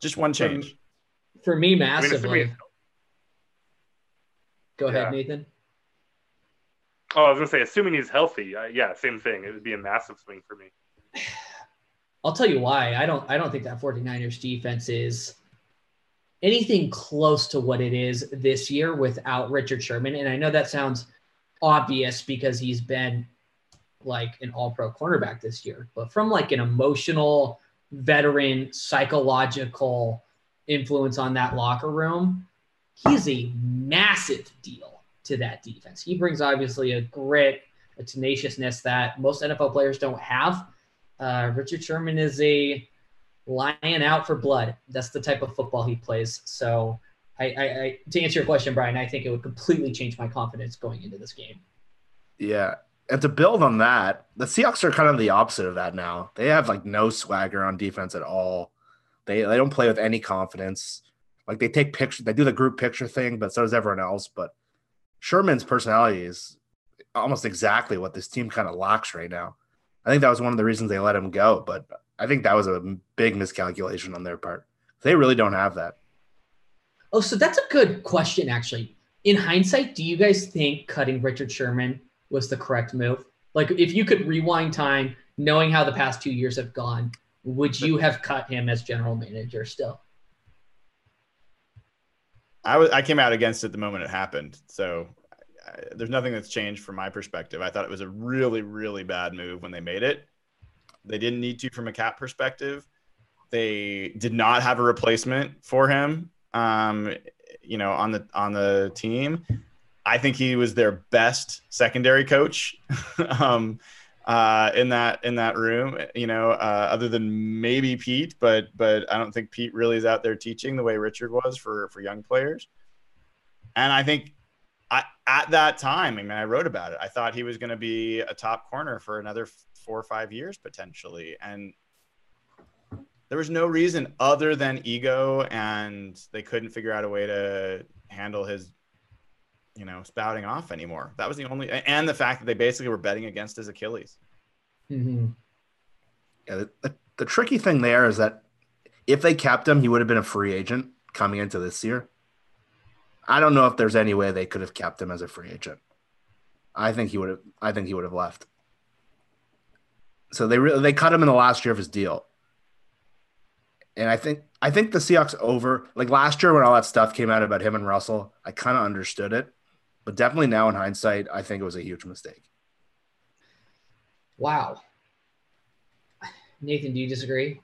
Just one change. For me, massively. Go ahead, Nathan. Oh, I was going to say, assuming he's healthy, same thing. It would be a massive swing for me. I'll tell you why. I don't think that 49ers defense is anything close to what it is this year without Richard Sherman. And I know that sounds obvious because he's been like an all-pro cornerback this year, but from like an emotional veteran, psychological influence on that locker room, he's a massive deal to that defense. He brings obviously a grit, a tenaciousness that most NFL players don't have. Richard Sherman is a lion out for blood. That's the type of football he plays. So I to answer your question, Brian, I think it would completely change my confidence going into this game. Yeah. And to build on that, the Seahawks are kind of the opposite of that now. They have like no swagger on defense at all. They don't play with any confidence. Like they take pictures, they do the group picture thing, but so does everyone else. But Sherman's personality is almost exactly what this team kind of lacks right now. I think that was one of the reasons they let him go, but I think that was a big miscalculation on their part. They really don't have that. Oh, so that's a good question, actually. In hindsight, do you guys think cutting Richard Sherman was the correct move? Like, if you could rewind time, knowing how the past 2 years have gone, would you have cut him as general manager still? I came out against it the moment it happened, so there's nothing that's changed from my perspective. I thought it was a really, really bad move when they made it. They didn't need to from a cap perspective. They did not have a replacement for him, on the team. I think he was their best secondary coach in that room, other than maybe Pete, but I don't think Pete really is out there teaching the way Richard was for young players. And I think, at that time, I wrote about it. I thought he was going to be a top corner for another 4 or 5 years potentially. And there was no reason other than ego, and they couldn't figure out a way to handle his, spouting off anymore. That was the only, and the fact that they basically were betting against his Achilles. Mm-hmm. Yeah, the tricky thing there is that if they kept him, he would have been a free agent coming into this year. I don't know if there's any way they could have kept him as a free agent. I think he would have left. So they cut him in the last year of his deal. And I think the Seahawks last year when all that stuff came out about him and Russell, I kind of understood it, but definitely now in hindsight, I think it was a huge mistake. Wow. Nathan, do you disagree?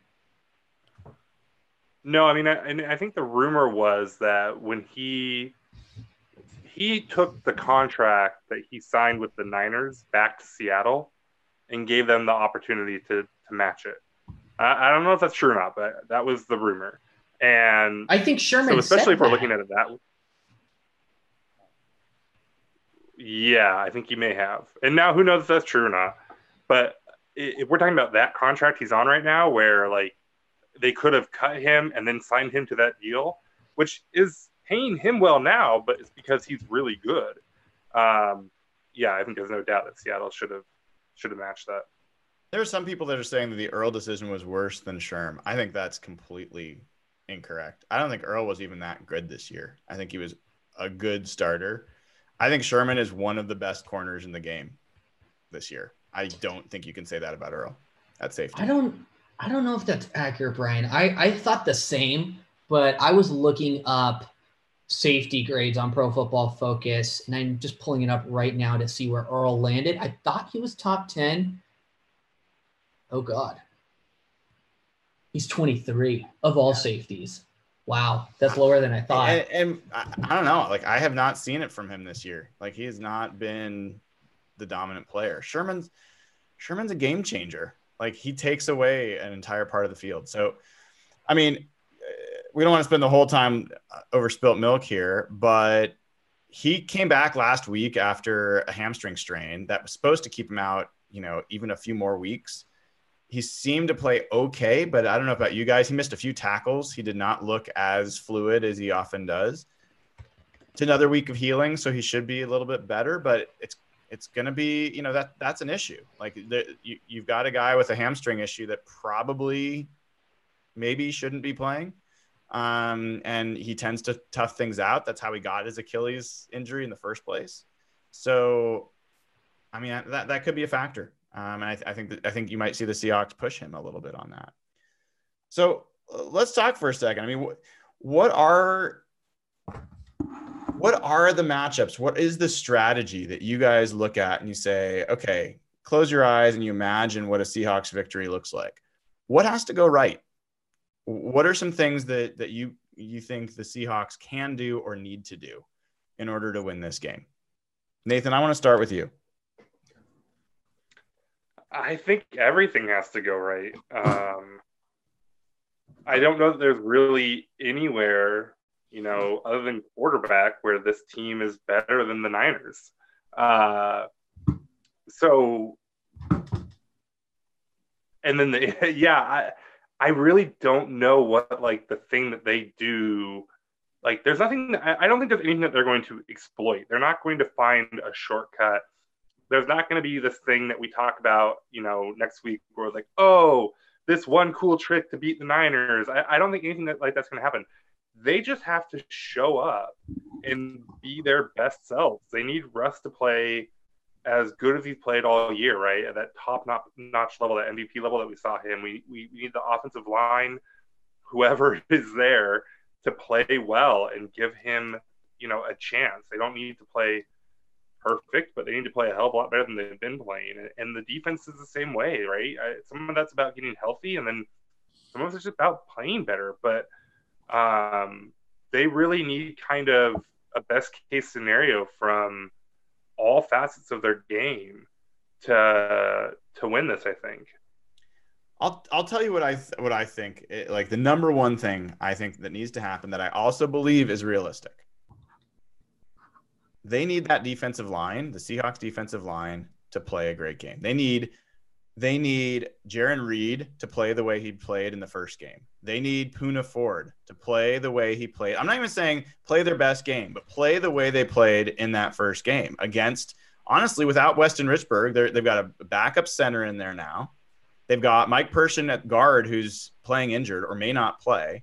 No, I think the rumor was that when he he took the contract that he signed with the Niners back to Seattle and gave them the opportunity to match it. I don't know if that's true or not, but that was the rumor. And I think Sherman, so especially if we're looking at it that way. Yeah, I think he may have. And now who knows if that's true or not. But if we're talking about that contract he's on right now, where like they could have cut him and then signed him to that deal, which is paying him well now, but it's because he's really good. Yeah, I think there's no doubt that Seattle should have matched that. There are some people that are saying that the Earl decision was worse than Sherm. I think that's completely incorrect. I don't think Earl was even that good this year. I think he was a good starter. I think Sherman is one of the best corners in the game this year. I don't think you can say that about Earl at safety. I don't know if that's accurate, Brian. I thought the same, but I was looking up safety grades on Pro Football Focus, and I'm just pulling it up right now to see where Earl landed. I thought he was top 10. Oh, God. He's 23 of all safeties. Wow, that's lower than I thought. And I don't know. Like, I have not seen it from him this year. Like, he has not been the dominant player. Sherman's a game changer. Like, he takes away an entire part of the field. So, I mean, we don't want to spend the whole time over spilt milk here, but he came back last week after a hamstring strain that was supposed to keep him out, you know, even a few more weeks. He seemed to play okay, but I don't know about you guys. He missed a few tackles. He did not look as fluid as he often does. It's another week of healing, so he should be a little bit better, but it's going to be, you know, that's an issue. Like, you've got a guy with a hamstring issue that probably maybe shouldn't be playing, and he tends to tough things out. That's how he got his Achilles injury in the first place. So, I mean, that could be a factor. And I think you might see the Seahawks push him a little bit on that. So let's talk for a second. I mean, what are the matchups? What is the strategy that you guys look at and you say, okay, close your eyes and you imagine what a Seahawks victory looks like? What has to go right? What are some things that you think the Seahawks can do or need to do in order to win this game? Nathan, I want to start with you. I think everything has to go right. I don't know that there's really anywhere, you know, other than quarterback, where this team is better than the Niners. I really don't know what, like, the thing that they do. Like, there's nothing. I don't think there's anything that they're going to exploit. They're not going to find a shortcut. There's not going to be this thing that we talk about, you know, next week where it's like, oh, this one cool trick to beat the Niners. I don't think anything that's going to happen. They just have to show up and be their best selves. They need Russ to play as good as he's played all year, right? At that top-notch level, that MVP level that we saw him. We need the offensive line, whoever is there, to play well and give him, you know, a chance. They don't need to play perfect, but they need to play a hell of a lot better than they've been playing. And the defense is the same way, right? Some of that's about getting healthy, and then some of it's just about playing better. But they really need kind of a best-case scenario from all facets of their game to win this, I think. I'll tell you what I think. Like, the number one thing I think that needs to happen that I also believe is realistic. They need that defensive line, the Seahawks defensive line, to play a great game. They need Jaron Reed to play the way he played in the first game. They need Poona Ford to play the way he played. I'm not even saying play their best game, but play the way they played in that first game against, honestly, without Weston Richburg. They've got a backup center in there now. They've got Mike Person at guard, who's playing injured or may not play.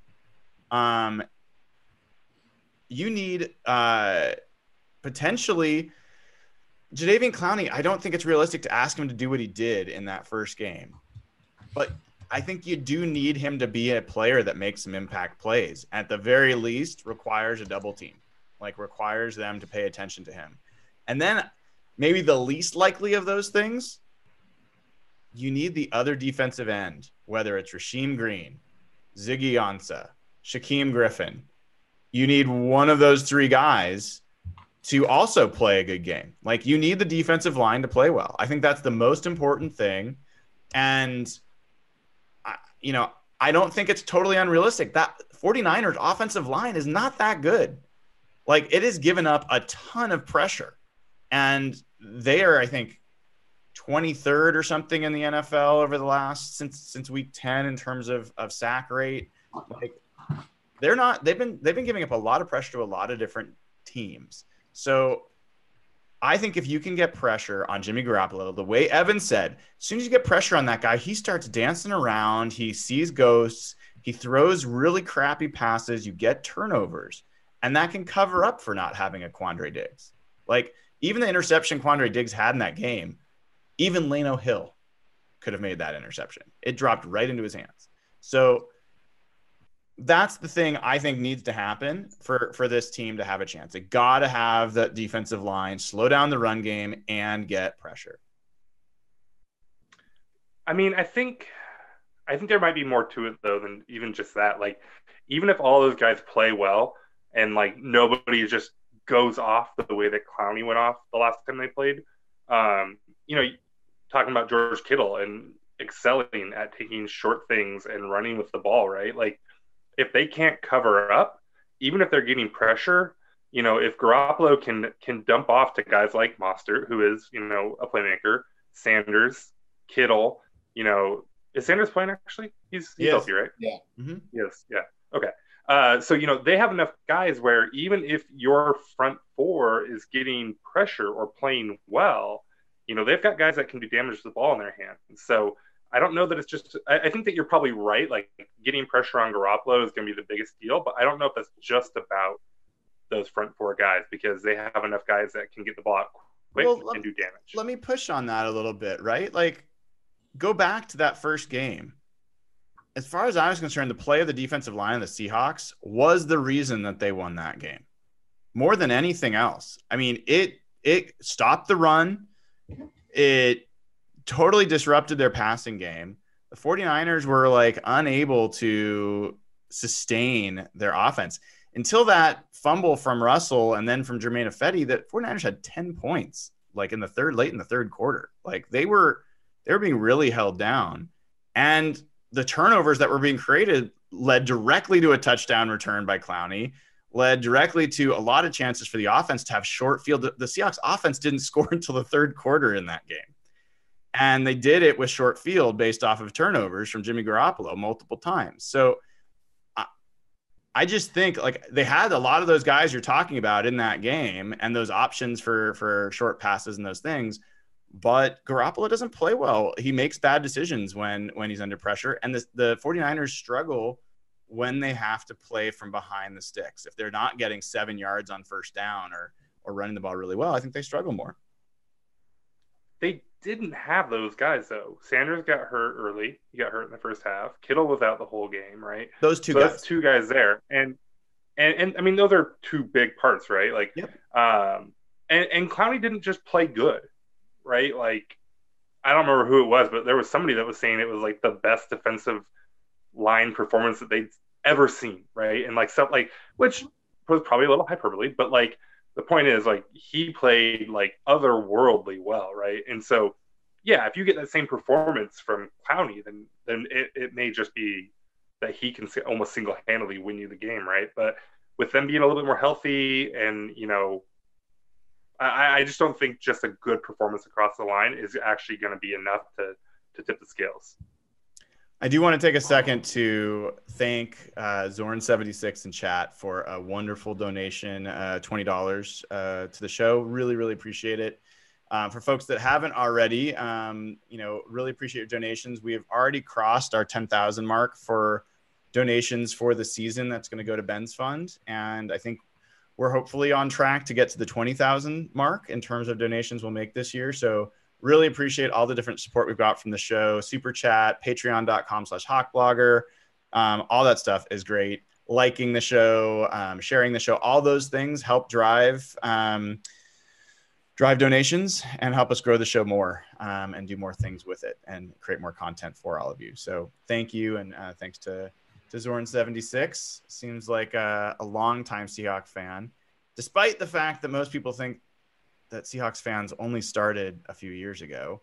You need potentially Jadeveon Clowney. I don't think it's realistic to ask him to do what he did in that first game, but I think you do need him to be a player that makes some impact plays. At the very least, requires a double team, like requires them to pay attention to him. And then maybe the least likely of those things, you need the other defensive end, whether it's Rasheem Green, Ziggy Ansah, Shaquem Griffin. You need one of those three guys to also play a good game. Like, you need the defensive line to play well. I think that's the most important thing. And, you know, I don't think it's totally unrealistic. That 49ers offensive line is not that good. Like, it has given up a ton of pressure. And they are, I think, 23rd or something in the NFL over the last, since week 10 in terms of sack rate. Like, they're not, they've been giving up a lot of pressure to a lot of different teams. So I think if you can get pressure on Jimmy Garoppolo, the way Evan said, as soon as you get pressure on that guy, he starts dancing around, he sees ghosts, he throws really crappy passes, you get turnovers, and that can cover up for not having a Quandre Diggs. Like, even the interception Quandre Diggs had in that game, even Lano Hill could have made that interception. It dropped right into his hands. So that's the thing I think needs to happen for this team to have a chance. They got to have the defensive line slow down the run game and get pressure. I mean, I think there might be more to it, though, than even just that. Like, even if all those guys play well and, like, nobody just goes off the way that Clowney went off the last time they played, you know, talking about George Kittle and excelling at taking short things and running with the ball, right? Like, if they can't cover up, even if they're getting pressure, you know, if Garoppolo can dump off to guys like Mostert, who is, you know, a playmaker, Sanders, Kittle, you know, is Sanders playing actually? He's healthy, right? Yeah. Mm-hmm. Yes. Yeah. Okay. So, you know, they have enough guys where even if your front four is getting pressure or playing well, you know, they've got guys that can do damage to the ball in their hand. So I don't know that it's just – I think that you're probably right. Like, getting pressure on Garoppolo is going to be the biggest deal, but I don't know if that's just about those front four guys, because they have enough guys that can get the ball out quick and do damage. Let me push on that a little bit, right? Like, go back to that first game. As far as I was concerned, the play of the defensive line of the Seahawks was the reason that they won that game more than anything else. I mean, it stopped the run. It totally disrupted their passing game. The 49ers were, like, unable to sustain their offense until that fumble from Russell and then from Jermaine Effetti. That 49ers had 10 points, like, in the third, late in the third quarter. Like, they were being really held down, and the turnovers that were being created led directly to a touchdown return by Clowney, led directly to a lot of chances for the offense to have short field. The Seahawks offense didn't score until the third quarter in that game. And they did it with short field based off of turnovers from Jimmy Garoppolo multiple times. So I just think, like, they had a lot of those guys you're talking about in that game and those options for short passes and those things. But Garoppolo doesn't play well. He makes bad decisions when he's under pressure. And the 49ers struggle when they have to play from behind the sticks. If they're not getting 7 yards on first down or running the ball really well, I think they struggle more. They didn't have those guys, though. Sanders got hurt early. He got hurt in the first half. Kittle was out the whole game, right? Those two guys there. And I mean, those are two big parts, right? Like, yep. And Clowney didn't just play good. Right? Like, I don't remember who it was, but there was somebody that was saying it was, like, the best defensive line performance that they'd ever seen. Right. And, like, stuff like, which was probably a little hyperbole, but, like, the point is, like, he played, like, otherworldly well. Right. And so, yeah, if you get that same performance from Clowney, then it may just be that he can almost single-handedly win you the game. Right. But with them being a little bit more healthy and, you know, I just don't think just a good performance across the line is actually going to be enough to tip the scales. I do want to take a second to thank Zorn76 in chat for a wonderful donation, $20 to the show. Really, really appreciate it. For folks that haven't already, you know, really appreciate your donations. We have already crossed our 10,000 mark for donations for the season. That's going to go to Ben's fund. And I think we're hopefully on track to get to the 20,000 mark in terms of donations we'll make this year. So really appreciate all the different support we've got from the show. Super chat, patreon.com/hawkblogger. All that stuff is great. Liking the show, sharing the show, all those things help drive donations and help us grow the show more and do more things with it and create more content for all of you. So thank you, and thanks to Zorn76. Seems like a longtime Seahawk fan. despite the fact that most people think that Seahawks fans only started a few years ago.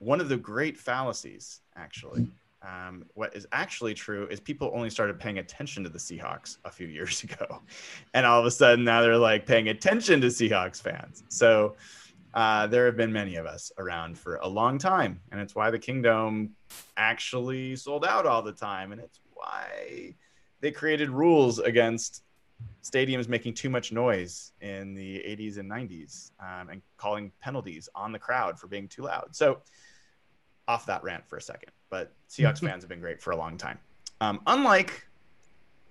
One of the great fallacies, actually, what is actually true is people only started paying attention to the Seahawks a few years ago. And all of a sudden now they're like paying attention to Seahawks fans. So there have been many of us around for a long time. And it's why the Kingdom actually sold out all the time. And it's why they created rules against stadiums making too much noise in the 80s and 90s and calling penalties on the crowd for being too loud. So off that rant for a second, but Seahawks fans have been great for a long time. Unlike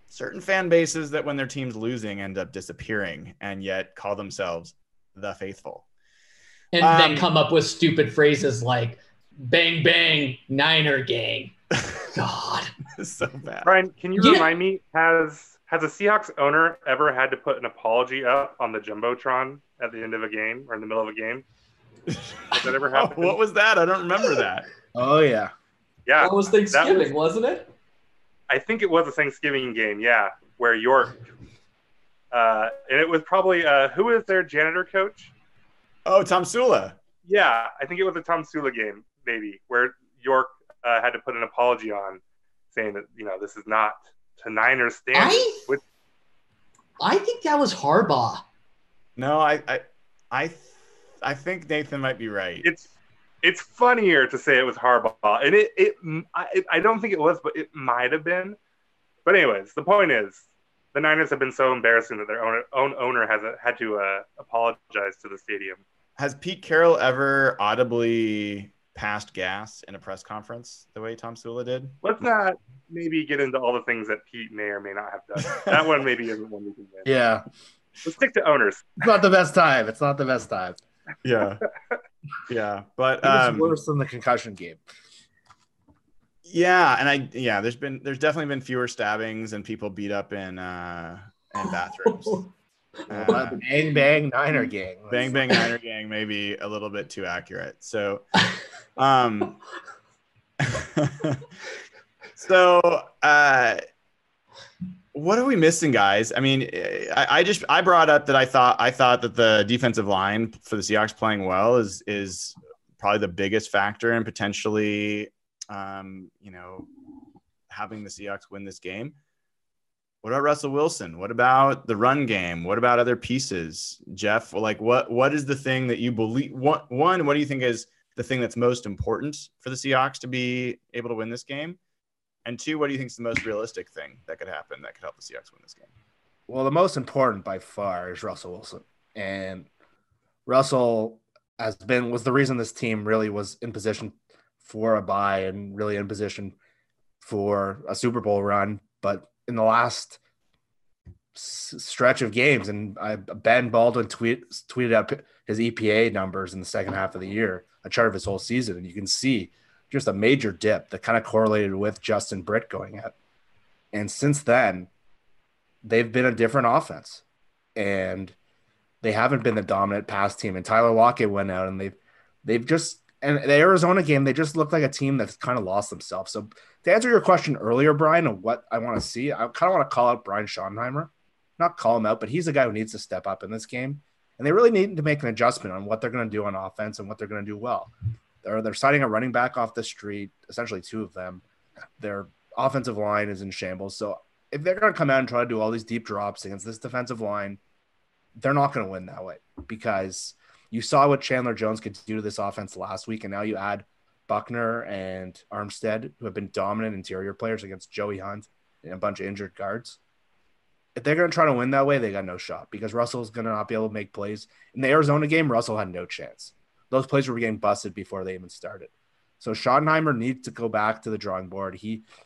certain fan bases that when their team's losing end up disappearing and yet call themselves the faithful. And then come up with stupid phrases like bang, bang, Niner gang. God. So bad. Brian, can you remind me, has a Seahawks owner ever had to put an apology up on the Jumbotron at the end of a game or in the middle of a game? Has that ever happened? Oh, what was that? I don't remember that. Oh, yeah. Yeah. That was Thanksgiving, wasn't it? I think it was a Thanksgiving game, yeah, where York. And it was probably, who was their janitor coach? Oh, Tom Sula. Yeah, I think it was a Tom Sula game, maybe, where York had to put an apology on saying that, you know, this is not to Niners standards. I think that was Harbaugh. No, I think Nathan might be right. It's funnier to say it was Harbaugh, and I don't think it was, but it might have been. But anyways, the point is, the Niners have been so embarrassing that their own owner has had to apologize to the stadium. Has Pete Carroll ever audibly passed gas in a press conference the way Tom Sula did? Let's not maybe get into all the things that Pete may or may not have done. That one maybe isn't one we can win. Yeah. Let's stick to owners. It's not the best time. It's not the best time. Yeah. Yeah. But it's worse than the concussion game. Yeah. And there's definitely been fewer stabbings and people beat up in bathrooms. Bang, bang, Niner gang. Bang, bang, Niner gang may be a little bit too accurate. So, what are we missing, guys? I mean, I brought up that I thought that the defensive line for the Seahawks playing well is probably the biggest factor in potentially, having the Seahawks win this game. What about Russell Wilson? What about the run game? What about other pieces? Jeff, like what is the thing that you believe? What do you think is the thing that's most important for the Seahawks to be able to win this game? And two, what do you think is the most realistic thing that could happen that could help the Seahawks win this game? Well, the most important by far is Russell Wilson. And Russell was the reason this team really was in position for a bye and really in position for a Super Bowl run. But in the last stretch of games, and Ben Baldwin tweeted up his EPA numbers in the second half of the year, a chart of his whole season, and you can see just a major dip that kind of correlated with Justin Britt going up. And since then, they've been a different offense, and they haven't been the dominant pass team. And Tyler Lockett went out, and and the Arizona game, they just looked like a team that's kind of lost themselves. So to answer your question earlier, Brian, of what I want to see, I kind of want to call out Brian Schottenheimer. Not call him out, but he's the guy who needs to step up in this game. And they really need to make an adjustment on what they're going to do on offense and what they're going to do well. They're signing a running back off the street, essentially two of them. Their offensive line is in shambles. So if they're going to come out and try to do all these deep drops against this defensive line, they're not going to win that way, because – you saw what Chandler Jones could do to this offense last week, and now you add Buckner and Armstead, who have been dominant interior players against Joey Hunt and a bunch of injured guards. If they're going to try to win that way, they got no shot, because Russell's going to not be able to make plays. In the Arizona game, Russell had no chance. Those plays were getting busted before they even started. So Schottenheimer needs to go back to the drawing board.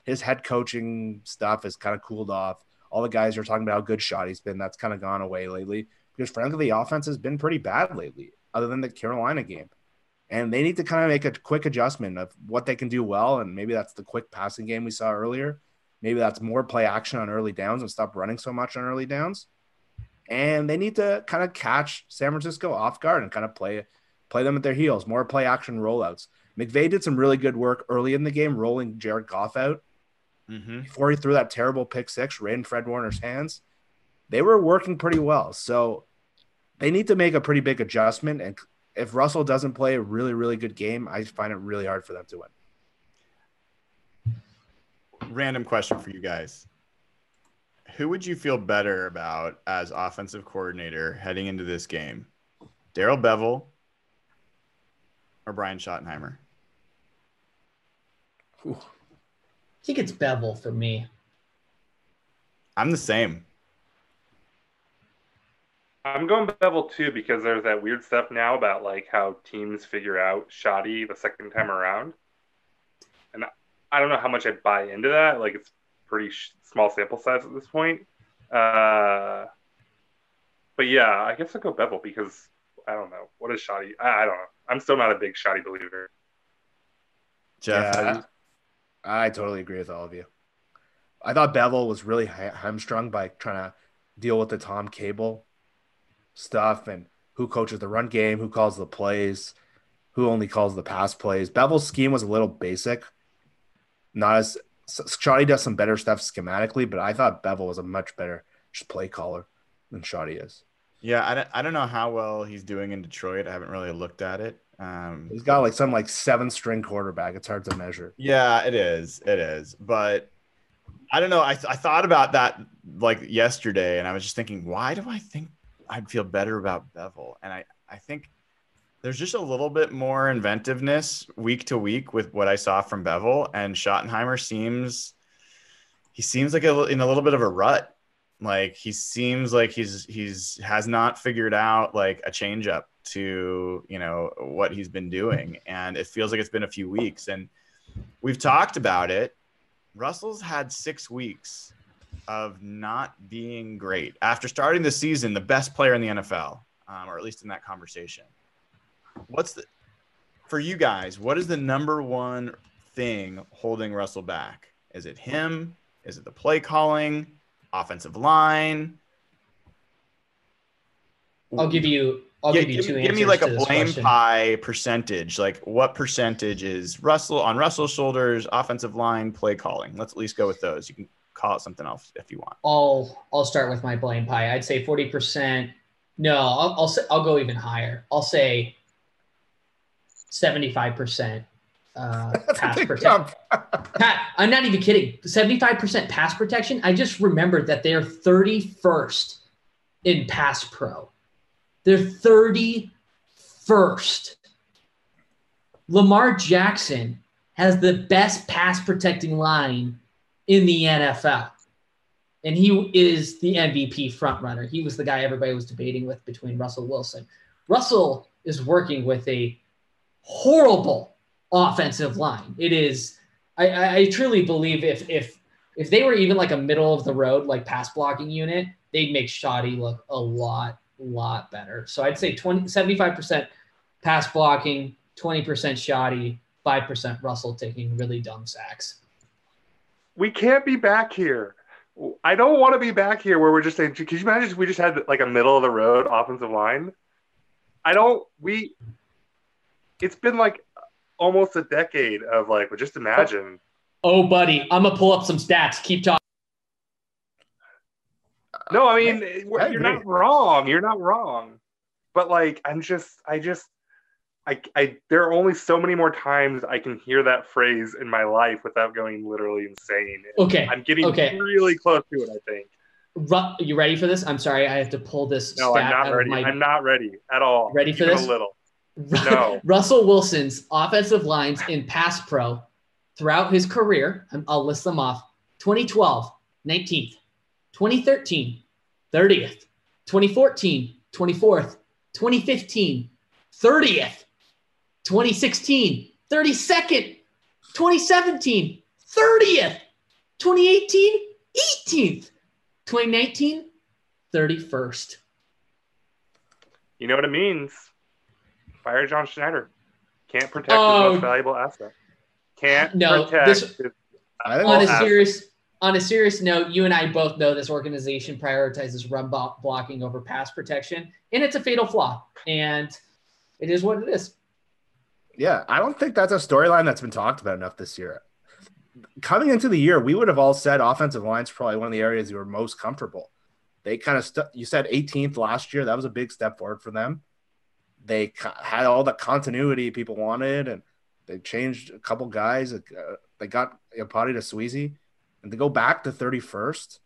His head coaching stuff has kind of cooled off. All the guys are talking about how good shot he's been. That's kind of gone away lately, because frankly, the offense has been pretty bad lately, other than the Carolina game. And they need to kind of make a quick adjustment of what they can do well, and maybe that's the quick passing game we saw earlier. Maybe that's more play action on early downs and stop running so much on early downs. And they need to kind of catch San Francisco off guard and kind of play them at their heels, more play action rollouts. McVay did some really good work early in the game, rolling Jared Goff out before he threw that terrible pick six right in Fred Warner's hands. they were working pretty well. So they need to make a pretty big adjustment. And if Russell doesn't play a really, really good game, I find it really hard for them to win. Random question for you guys. Who would you feel better about as offensive coordinator heading into this game? Daryl Bevel or Brian Schottenheimer? Ooh. I think it's Bevel for me. I'm the same. I'm going Bevel too, because there's that weird stuff now about like how teams figure out Shotty the second time around. And I don't know how much I buy into that. Like, it's pretty small sample size at this point. But yeah, I guess I'll go Bevel because I don't know. What is Shotty? I don't know. I'm still not a big Shotty believer. Jeff, yeah, I totally agree with all of you. I thought Bevel was really hamstrung by trying to deal with the Tom Cable stuff and who coaches the run game, who calls the plays, who only calls the pass plays. Bevel's scheme was a little basic. Not as Shotty does some better stuff schematically, but I thought Bevel was a much better play caller than Shotty is. Yeah, I don't know how well he's doing in Detroit. I haven't really looked at it. He's got like some like 7-string quarterback. It's hard to measure. Yeah, it is. It is. But I don't know. I thought about that like yesterday, and I was just thinking, why do I think I'd feel better about Bevel? And I think there's just a little bit more inventiveness week to week with what I saw from Bevel, and Schottenheimer seems like in a little bit of a rut. Like, he seems like he's has not figured out like a change up to, you know, what he's been doing. And it feels like it's been a few weeks, and we've talked about it. Russell's had 6 weeks of not being great after starting the season the best player in the NFL, or at least in that conversation. For you guys, what is the number one thing holding Russell back? Is it him? Is it the play calling? Offensive line? Give me like a blame pie percentage. Like, what percentage is Russell's shoulders? Offensive line, play calling. Let's at least go with those. You can call it something else if you want. I'll start with my blame pie. I'd say 40%. No, I'll go even higher. I'll say 75%. Pass protection. Pat, I'm not even kidding. 75% pass protection. I just remembered that they're 31st in pass pro. They're 31st. Lamar Jackson has the best pass protecting line in the NFL. And he is the MVP frontrunner. He was the guy everybody was debating with between Russell Wilson. Russell is working with a horrible offensive line. It is, I truly believe if they were even like a middle of the road, like pass blocking unit, they'd make Shotty look a lot better. So I'd say 75% pass blocking, 20% Shotty, 5% Russell taking really dumb sacks. We can't be back here. I don't want to be back here where we're just saying, could you imagine if we just had like a middle of the road offensive line? It's been like almost a decade of like, well, just imagine. Oh, buddy, I'm gonna pull up some stats. Keep talking. No, I mean, you're not wrong. You're not wrong. But like, there are only so many more times I can hear that phrase in my life without going literally insane. And okay, I'm getting really close to it, I think. You ready for this? I'm sorry, I have to pull this. No, I'm not ready. I'm not ready at all. Ready for this? A little. No. Russell Wilson's offensive lines in pass pro throughout his career, I'll list them off: 2012, 19th, 2013, 30th, 2014, 24th, 2015, 30th, 2016, 32nd, 2017, 30th, 2018, 18th, 2019, 31st. You know what it means. Fire John Schneider. Can't protect his most valuable asset. On a serious note, you and I both know this organization prioritizes run blocking over pass protection, and it's a fatal flaw. And it is what it is. Yeah, I don't think that's a storyline that's been talked about enough this year. Coming into the year, we would have all said offensive line's probably one of the areas you were most comfortable. They kind of you said 18th last year. That was a big step forward for them. They had all the continuity people wanted, and they changed a couple guys. They got Iupati to Sweezy, and to go back to 31st,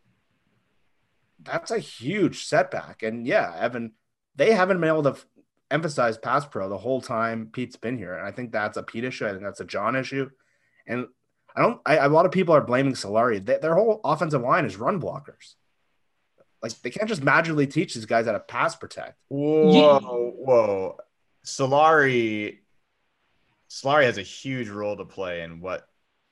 that's a huge setback. And yeah, Evan, they haven't been able to emphasize pass pro the whole time Pete's been here, and I think that's a Pete issue. I think that's a John issue, and a lot of people are blaming Solari. Their whole offensive line is run blockers. Like, they can't just magically teach these guys how to pass protect. Whoa. Solari has a huge role to play in what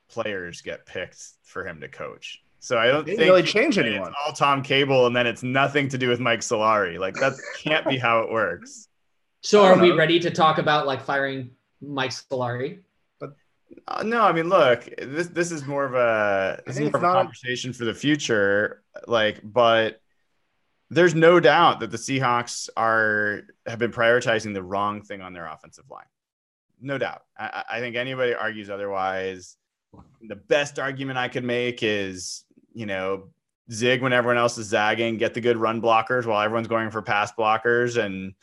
players get picked for him to coach. So I don't think really change anyone. It's all Tom Cable, and then it's nothing to do with Mike Solari. Like, that can't be how it works. So are we ready to talk about, like, firing Mike Solari? No, I mean, look, this is more of a conversation for the future. Like, but there's no doubt that the Seahawks have been prioritizing the wrong thing on their offensive line. No doubt. I think anybody argues otherwise. The best argument I could make is, zig when everyone else is zagging, get the good run blockers while everyone's going for pass blockers, and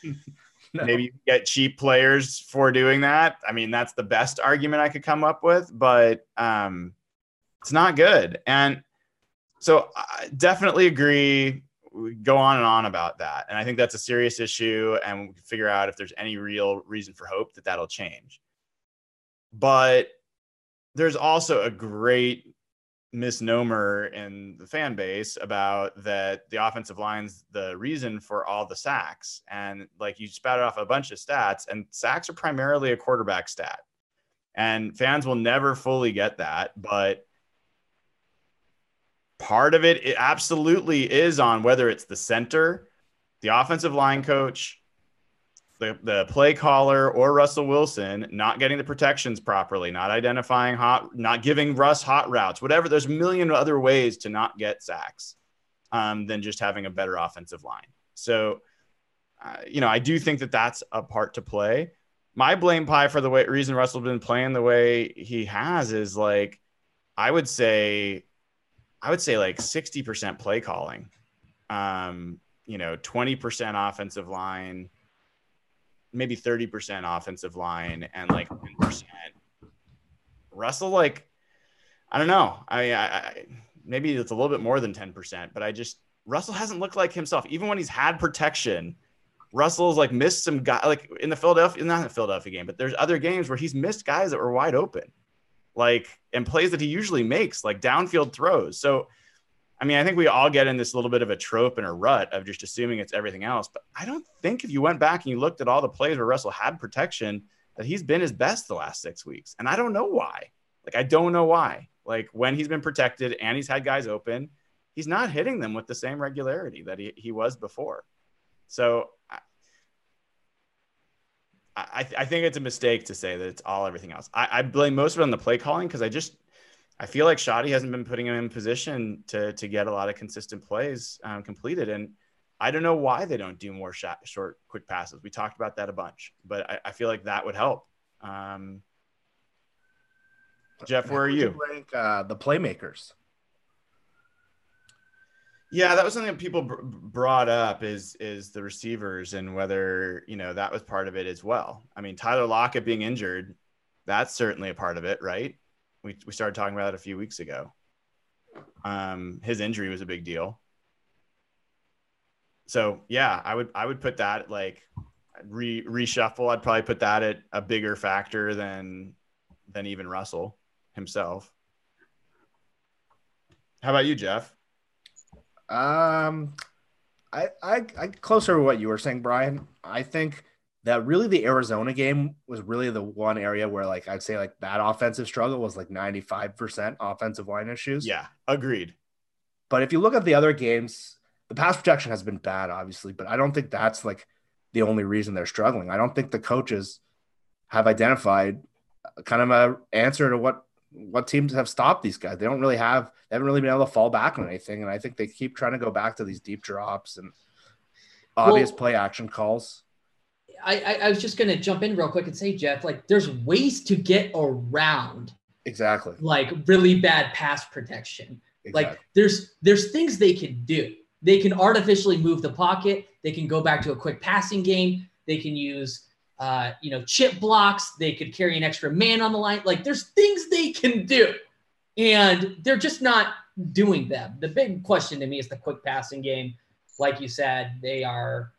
maybe you get cheap players for doing that. I mean, that's the best argument I could come up with, but it's not good. And so I definitely agree. We go on and on about that. And I think that's a serious issue, and we can figure out if there's any real reason for hope that that'll change. But there's also a great misnomer in the fan base about that the offensive line's the reason for all the sacks. And like, you spouted off a bunch of stats, and sacks are primarily a quarterback stat, and fans will never fully get that. But part of it absolutely is on whether it's the center, the offensive line coach, the play caller, or Russell Wilson not getting the protections properly, not identifying not giving Russ hot routes, whatever. There's a million other ways to not get sacks than just having a better offensive line. So, I do think that that's a part to play. My blame pie for the reason Russell's been playing the way he has is, like, I would say like 60% play calling, 20% offensive line, maybe 30% offensive line, and like 10% Russell. Like, I don't know. I maybe it's a little bit more than 10%, but Russell hasn't looked like himself. Even when he's had protection, Russell's like missed some guy, like not in the Philadelphia game, but there's other games where he's missed guys that were wide open, like, and plays that he usually makes, like downfield throws. So, I mean, I think we all get in this little bit of a trope and a rut of just assuming it's everything else. But I don't think if you went back and you looked at all the plays where Russell had protection that he's been his best the last 6 weeks. And I don't know why. Like, I don't know why. Like, when he's been protected and he's had guys open, he's not hitting them with the same regularity that he was before. So I think it's a mistake to say that it's all everything else. I blame most of it on the play calling, because I feel like Shoddy hasn't been putting him in position to get a lot of consistent plays completed. And I don't know why they don't do more short, quick passes. We talked about that a bunch, but I feel like that would help. Jeff, where are you? Rank the playmakers. Yeah, that was something that people brought up is the receivers, and whether, that was part of it as well. I mean, Tyler Lockett being injured, that's certainly a part of it, right? We started talking about it a few weeks ago. His injury was a big deal. So yeah, I would put that at, like, reshuffle. I'd probably put that at a bigger factor than even Russell himself. How about you, Jeff? I closer to what you were saying, Brian. I think that really the Arizona game was really the one area where, like, I'd say, like, that offensive struggle was like 95% offensive line issues. Yeah, agreed. But if you look at the other games, the pass protection has been bad, obviously, but I don't think that's, like, the only reason they're struggling. I don't think the coaches have identified kind of an answer to what teams have stopped these guys. They haven't really been able to fall back on anything. And I think they keep trying to go back to these deep drops and obvious play action calls. I was just going to jump in real quick and say, Jeff, like, there's ways to get around exactly like really bad pass protection. Exactly. Like, there's things they can do. They can artificially move the pocket. They can go back to a quick passing game. They can use, chip blocks. They could carry an extra man on the line. Like, there's things they can do, and they're just not doing them. The big question to me is the quick passing game. Like you said, they are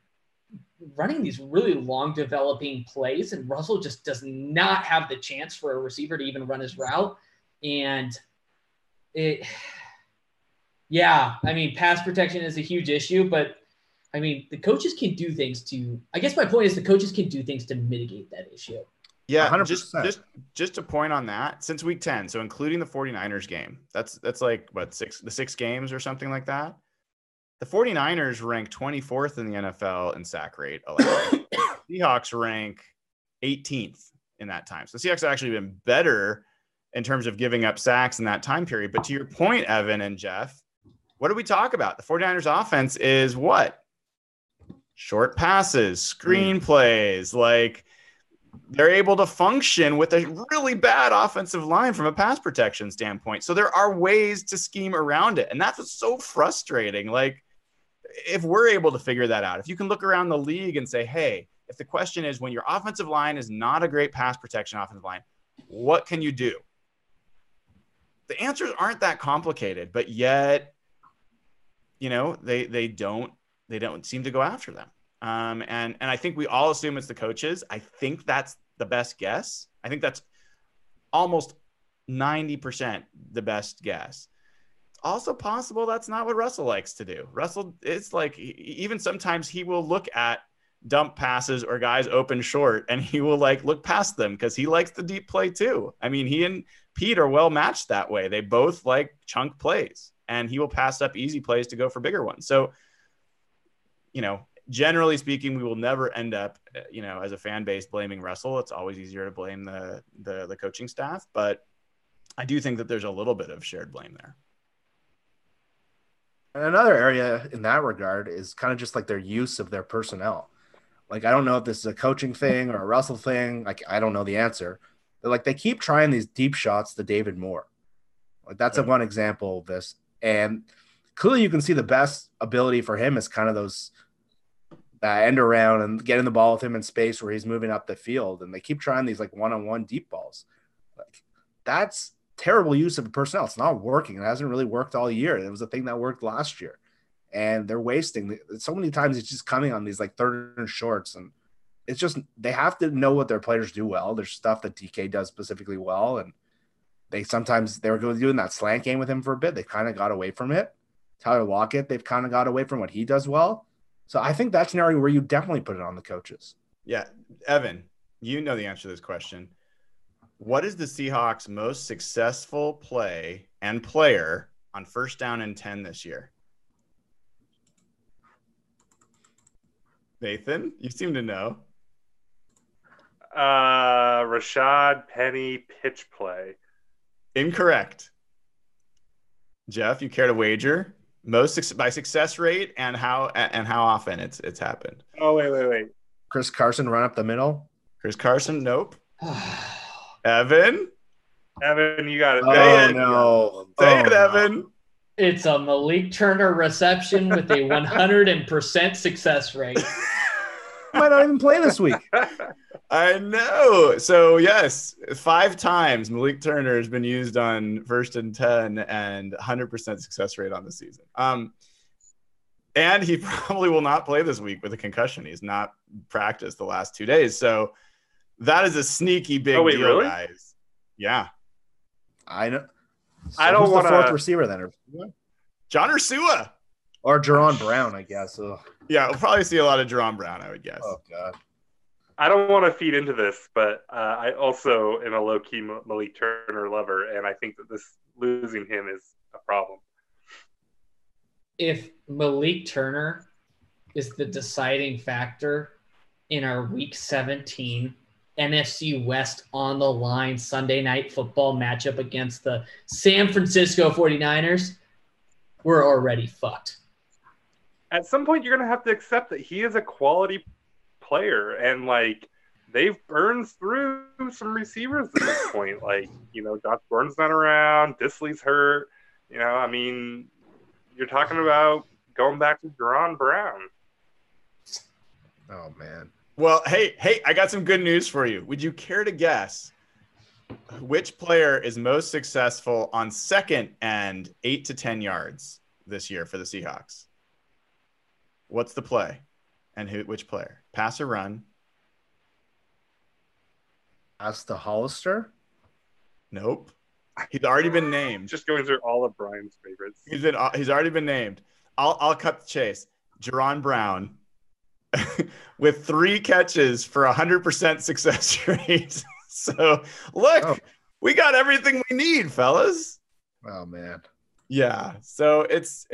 running these really long developing plays, and Russell just does not have the chance for a receiver to even run his route. And pass protection is a huge issue, but I mean, the coaches can do things to, I guess my point is the coaches can do things to mitigate that issue. Yeah. 100%. Just a point on that, since week 10. So including the 49ers game, that's like what, six games or something like that. The 49ers rank 24th in the NFL in sack rate allowed. Seahawks rank 18th in that time. So the Seahawks have actually been better in terms of giving up sacks in that time period. But to your point, Evan and Jeff, what do we talk about? The 49ers offense is what? Short passes, screen plays. Like, they're able to function with a really bad offensive line from a pass protection standpoint. So there are ways to scheme around it. And that's what's so frustrating. Like, if we're able to figure that out, if you can look around the league and say, hey, if the question is when your offensive line is not a great pass protection offensive line, what can you do? The answers aren't that complicated, but yet, they don't seem to go after them. And I think we all assume it's the coaches. I think that's the best guess. I think that's almost 90% the best guess. Also possible that's not what Russell likes to do. Russell, it's like, even sometimes he will look at dump passes or guys open short, and he will like look past them because he likes the deep play too. I mean, he and Pete are well matched that way. They both like chunk plays, and he will pass up easy plays to go for bigger ones. So, generally speaking, we will never end up, as a fan base, blaming Russell. It's always easier to blame the coaching staff, but I do think that there's a little bit of shared blame there. And another area in that regard is kind of just like their use of their personnel. Like, I don't know if this is a coaching thing or a Russell thing. Like, I don't know the answer. But like, they keep trying these deep shots to David Moore. Like, that's one example of this. And clearly you can see the best ability for him is kind of those end around and getting the ball with him in space where he's moving up the field. And they keep trying these like one-on-one deep balls. Like, that's terrible use of personnel. It's not working. It hasn't really worked all year. It was a thing that worked last year, and they're wasting so many times. It's just coming on these like third and shorts, and it's just, they have to know what their players do well. There's stuff that DK does specifically well. And they were doing that slant game with him for a bit. They kind of got away from it. Tyler Lockett, they've kind of got away from what he does well. So I think that's an area where you definitely put it on the coaches. Yeah. Evan, you know the answer to this question. What is the Seahawks' most successful play and player on first down and 10 this year? Nathan, you seem to know. Rashad Penny pitch play. Incorrect. Jeff, you care to wager? Most by success rate and how often it's happened. Oh, wait. Chris Carson run up the middle? Chris Carson, nope. Evan, you got it. Say it, Evan. It's a Malik Turner reception with a 100% success rate. Might not even play this week. I know. So, yes, 5 times Malik Turner has been used on first and 10 and 100% success rate on the season. And he probably will not play this week with a concussion. He's not practiced the last 2 days. So that is a sneaky big deal, really? Guys. Yeah. I know. So I don't want the fourth receiver then. John Ursua. Or Jerron Brown, I guess. Ugh. Yeah, we'll probably see a lot of Jerron Brown, I would guess. Oh, God. I don't want to feed into this, but I also am a low-key Malik Turner lover, and I think that this losing him is a problem. If Malik Turner is the deciding factor in our Week 17 NFC West on the line Sunday Night Football matchup against the San Francisco 49ers, we're already fucked. At some point, you're going to have to accept that he is a quality player, and like, they've burned through some receivers at this point. Like, Josh Gordon's not around, Disley's hurt. I mean, you're talking about going back to Jerron Brown. Oh, man. Well, hey, I got some good news for you. Would you care to guess which player is most successful on second and 8 to 10 yards this year for the Seahawks? What's the play? And which player? Pass or run? Pass to Hollister? Nope. He's already been named. Just going through all of Brian's favorites. He's already been named. I'll cut the chase. Jerron Brown with 3 catches for 100% success rate. So, look, we got everything we need, fellas. Oh, man. Yeah. So, it's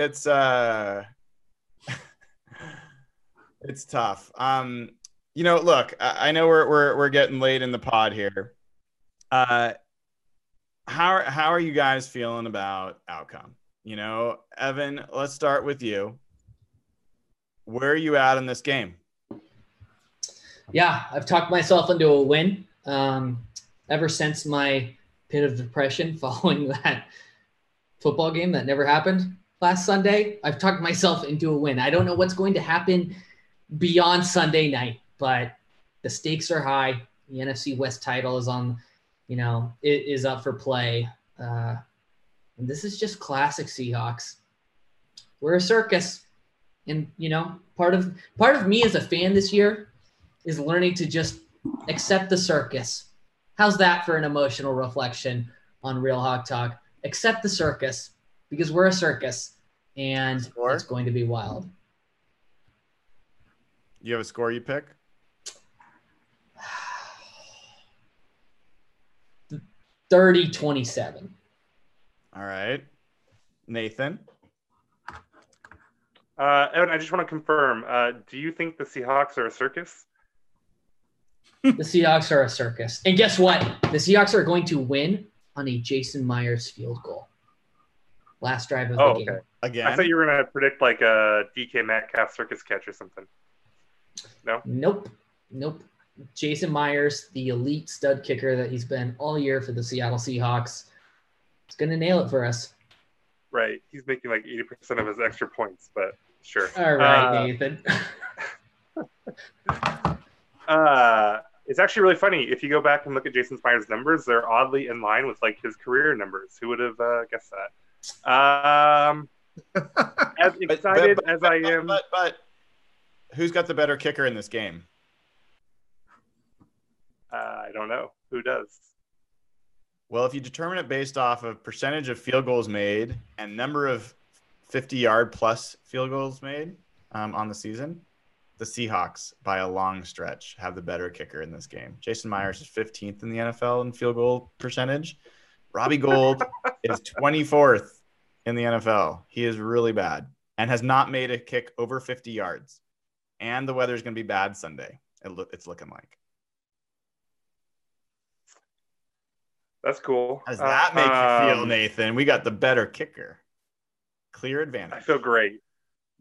tough. You know, look, I know we're getting late in the pod here. How are you guys feeling about outcome? You know, Evan, let's start with you. Where are you at in this game? Yeah, I've talked myself into a win ever since my pit of depression following that football game that never happened last Sunday. I've talked myself into a win. I don't know what's going to happen beyond Sunday night, but the stakes are high. The NFC West title is on, you know, it is up for play. And this is just classic Seahawks. We're a circus. And, you know, part of me as a fan this year is learning to just accept the circus. How's that for an emotional reflection on Real Hawk Talk? Accept the circus, because we're a circus and it's going to be wild. You have a score you pick? The 30-27. All right. Nathan? Evan, I just want to confirm, do you think the Seahawks are a circus? The Seahawks are a circus. And guess what? The Seahawks are going to win on a Jason Myers field goal. Last drive of the game. Okay. Again? I thought you were going to predict like a DK Metcalf circus catch or something. No? Nope. Jason Myers, the elite stud kicker that he's been all year for the Seattle Seahawks, is going to nail it for us. Right. He's making like 80% of his extra points, but sure. All right, Nathan. It's actually really funny. If you go back and look at Jason Myers' numbers, they're oddly in line with like his career numbers. Who would have guessed that? As excited as I am. But who's got the better kicker in this game? I don't know. Who does? Well, if you determine it based off of percentage of field goals made and number of 50-yard plus field goals made on the season, the Seahawks, by a long stretch, have the better kicker in this game. Jason Myers is 15th in the NFL in field goal percentage. Robbie Gould is 24th in the NFL. He is really bad and has not made a kick over 50 yards. And the weather's going to be bad Sunday. It's looking like. That's cool. How does that make you feel, Nathan? We got the better kicker. Clear advantage. I feel great.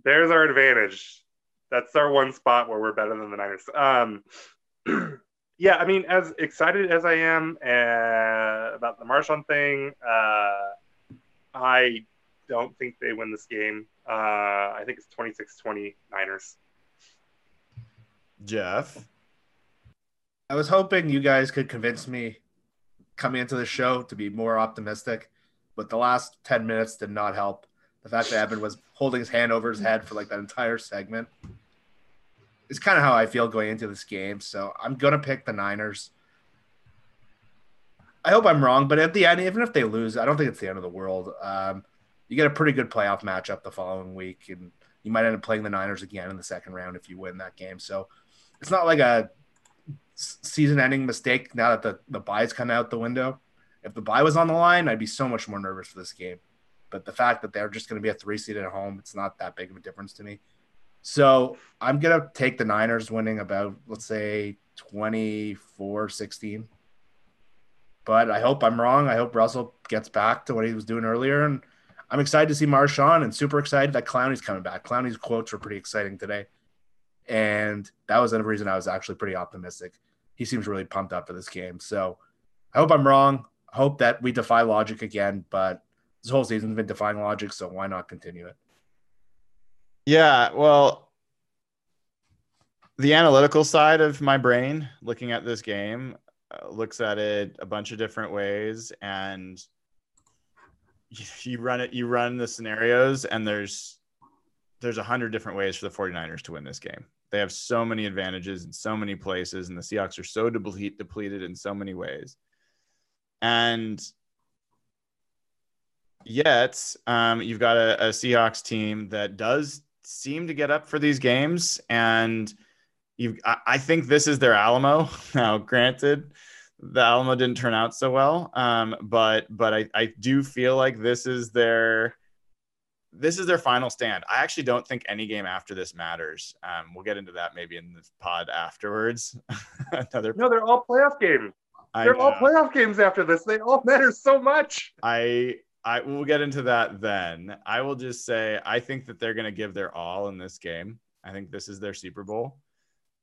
There's our advantage. That's our one spot where we're better than the Niners. Yeah, I mean, as excited as I am about the Marshawn thing, I don't think they win this game. I think it's 26-20 Niners. Jeff? I was hoping you guys could convince me coming into the show to be more optimistic, but the last 10 minutes did not help. The fact that Evan was holding his hand over his head for like that entire segment is kind of how I feel going into this game. So I'm going to pick the Niners. I hope I'm wrong, but at the end, even if they lose, I don't think it's the end of the world. You get a pretty good playoff matchup the following week, and you might end up playing the Niners again in the second round if you win that game. So it's not like a season-ending mistake now that the bye's come out the window. If the bye was on the line, I'd be so much more nervous for this game. But the fact that they're just going to be a 3 seed at home, it's not that big of a difference to me. So I'm going to take the Niners winning about, let's say, 24-16. But I hope I'm wrong. I hope Russell gets back to what he was doing earlier. And I'm excited to see Marshawn and super excited that Clowney's coming back. Clowney's quotes were pretty exciting today. And that was the reason I was actually pretty optimistic. He seems really pumped up for this game. So I hope I'm wrong. I hope that we defy logic again, but this whole season's been defying logic, so why not continue it? Yeah, well, the analytical side of my brain looking at this game looks at it a bunch of different ways, and you run the scenarios, and there's 100 different ways for the 49ers to win this game. They have so many advantages in so many places, and the Seahawks are so depleted in so many ways. And yet you've got a Seahawks team that does seem to get up for these games. And I think this is their Alamo. Now, granted, the Alamo didn't turn out so well. But I do feel like this is their final stand. I actually don't think any game after this matters. We'll get into that maybe in the pod afterwards. No, they're all playoff games. They're all playoff games after this. They all matter so much. I will get into that then. I will just say, I think that they're going to give their all in this game. I think this is their Super Bowl.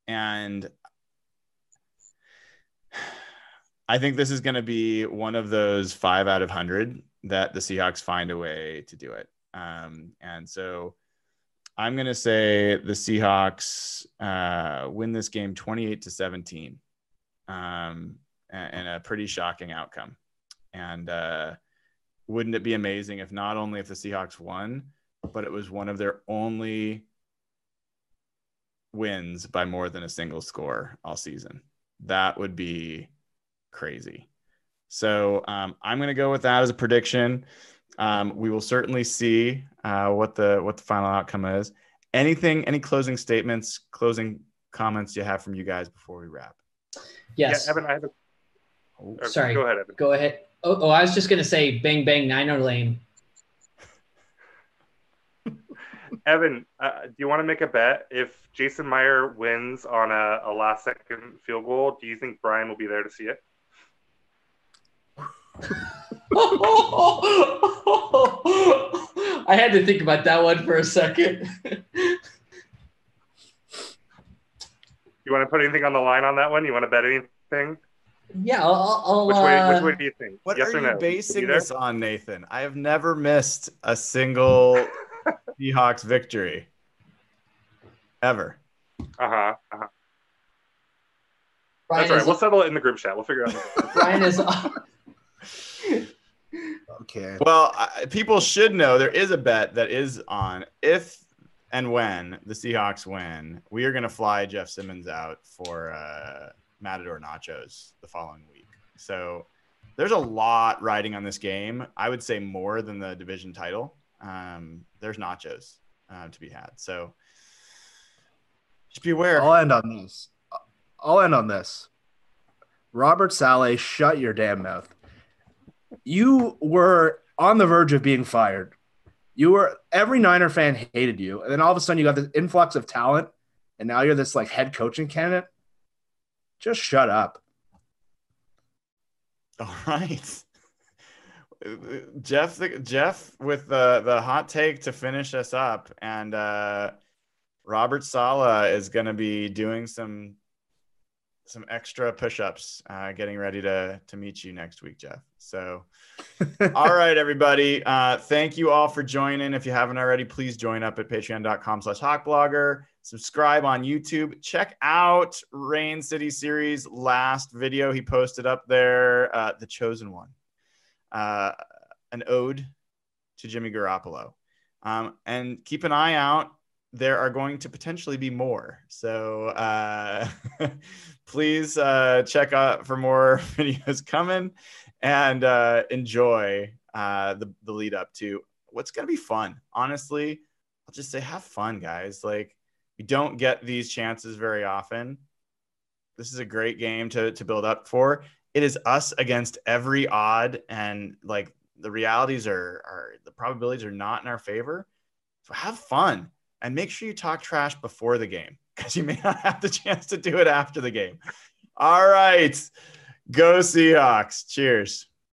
And I think this is going to be one of those 5 out of 100 that the Seahawks find a way to do it. And so I'm going to say the Seahawks win this game 28-17 and a pretty shocking outcome. And, wouldn't it be amazing if not only if the Seahawks won, but it was one of their only wins by more than a single score all season? That would be crazy. So I'm going to go with that as a prediction. We will certainly see what the final outcome is. Any closing statements, closing comments you have from you guys before we wrap? Yes. Yeah, Evan, I have a... Oh, sorry. Go ahead, Evan. Go ahead. Oh, I was just going to say, bang, bang, Niner lane. Evan, do you want to make a bet? If Jason Myers wins on a last-second field goal, do you think Brian will be there to see it? I had to think about that one for a second. You want to put anything on the line on that one? You want to bet anything? Yeah. Which way do you think? What yes are or no? You basing this on, Nathan? I have never missed a single Seahawks victory ever. Uh-huh. That's all right. We'll settle it in the group chat. We'll figure it out. Brian is okay. Well, people should know there is a bet that is on. If and when the Seahawks win, we are going to fly Jeff Simmons out for Matador Nachos the following week. So there's a lot riding on this game. I would say more than the division title. There's nachos to be had. So just be aware. I'll end on this. Robert Saleh, shut your damn mouth. You were on the verge of being fired. Every Niner fan hated you. And then all of a sudden you got this influx of talent. And now you're this like head coaching candidate. Just shut up. All right. Jeff with the hot take to finish us up. And Robert Saleh is going to be doing some extra push-ups, getting ready to meet you next week, Jeff. So, all right, everybody. Thank you all for joining. If you haven't already, please join up at patreon.com/hawkblogger. Subscribe on YouTube. Check out Rain City Series' last video he posted up there, The Chosen One, an ode to Jimmy Garoppolo. And keep an eye out. There are going to potentially be more. So please check out for more videos coming and enjoy the lead up to what's going to be fun. Honestly, I'll just say have fun, guys. Like, you don't get these chances very often. This is a great game to build up for. It is us against every odd, and like the realities are the probabilities are not in our favor. So have fun. And make sure you talk trash before the game because you may not have the chance to do it after the game. All right. Go Seahawks. Cheers.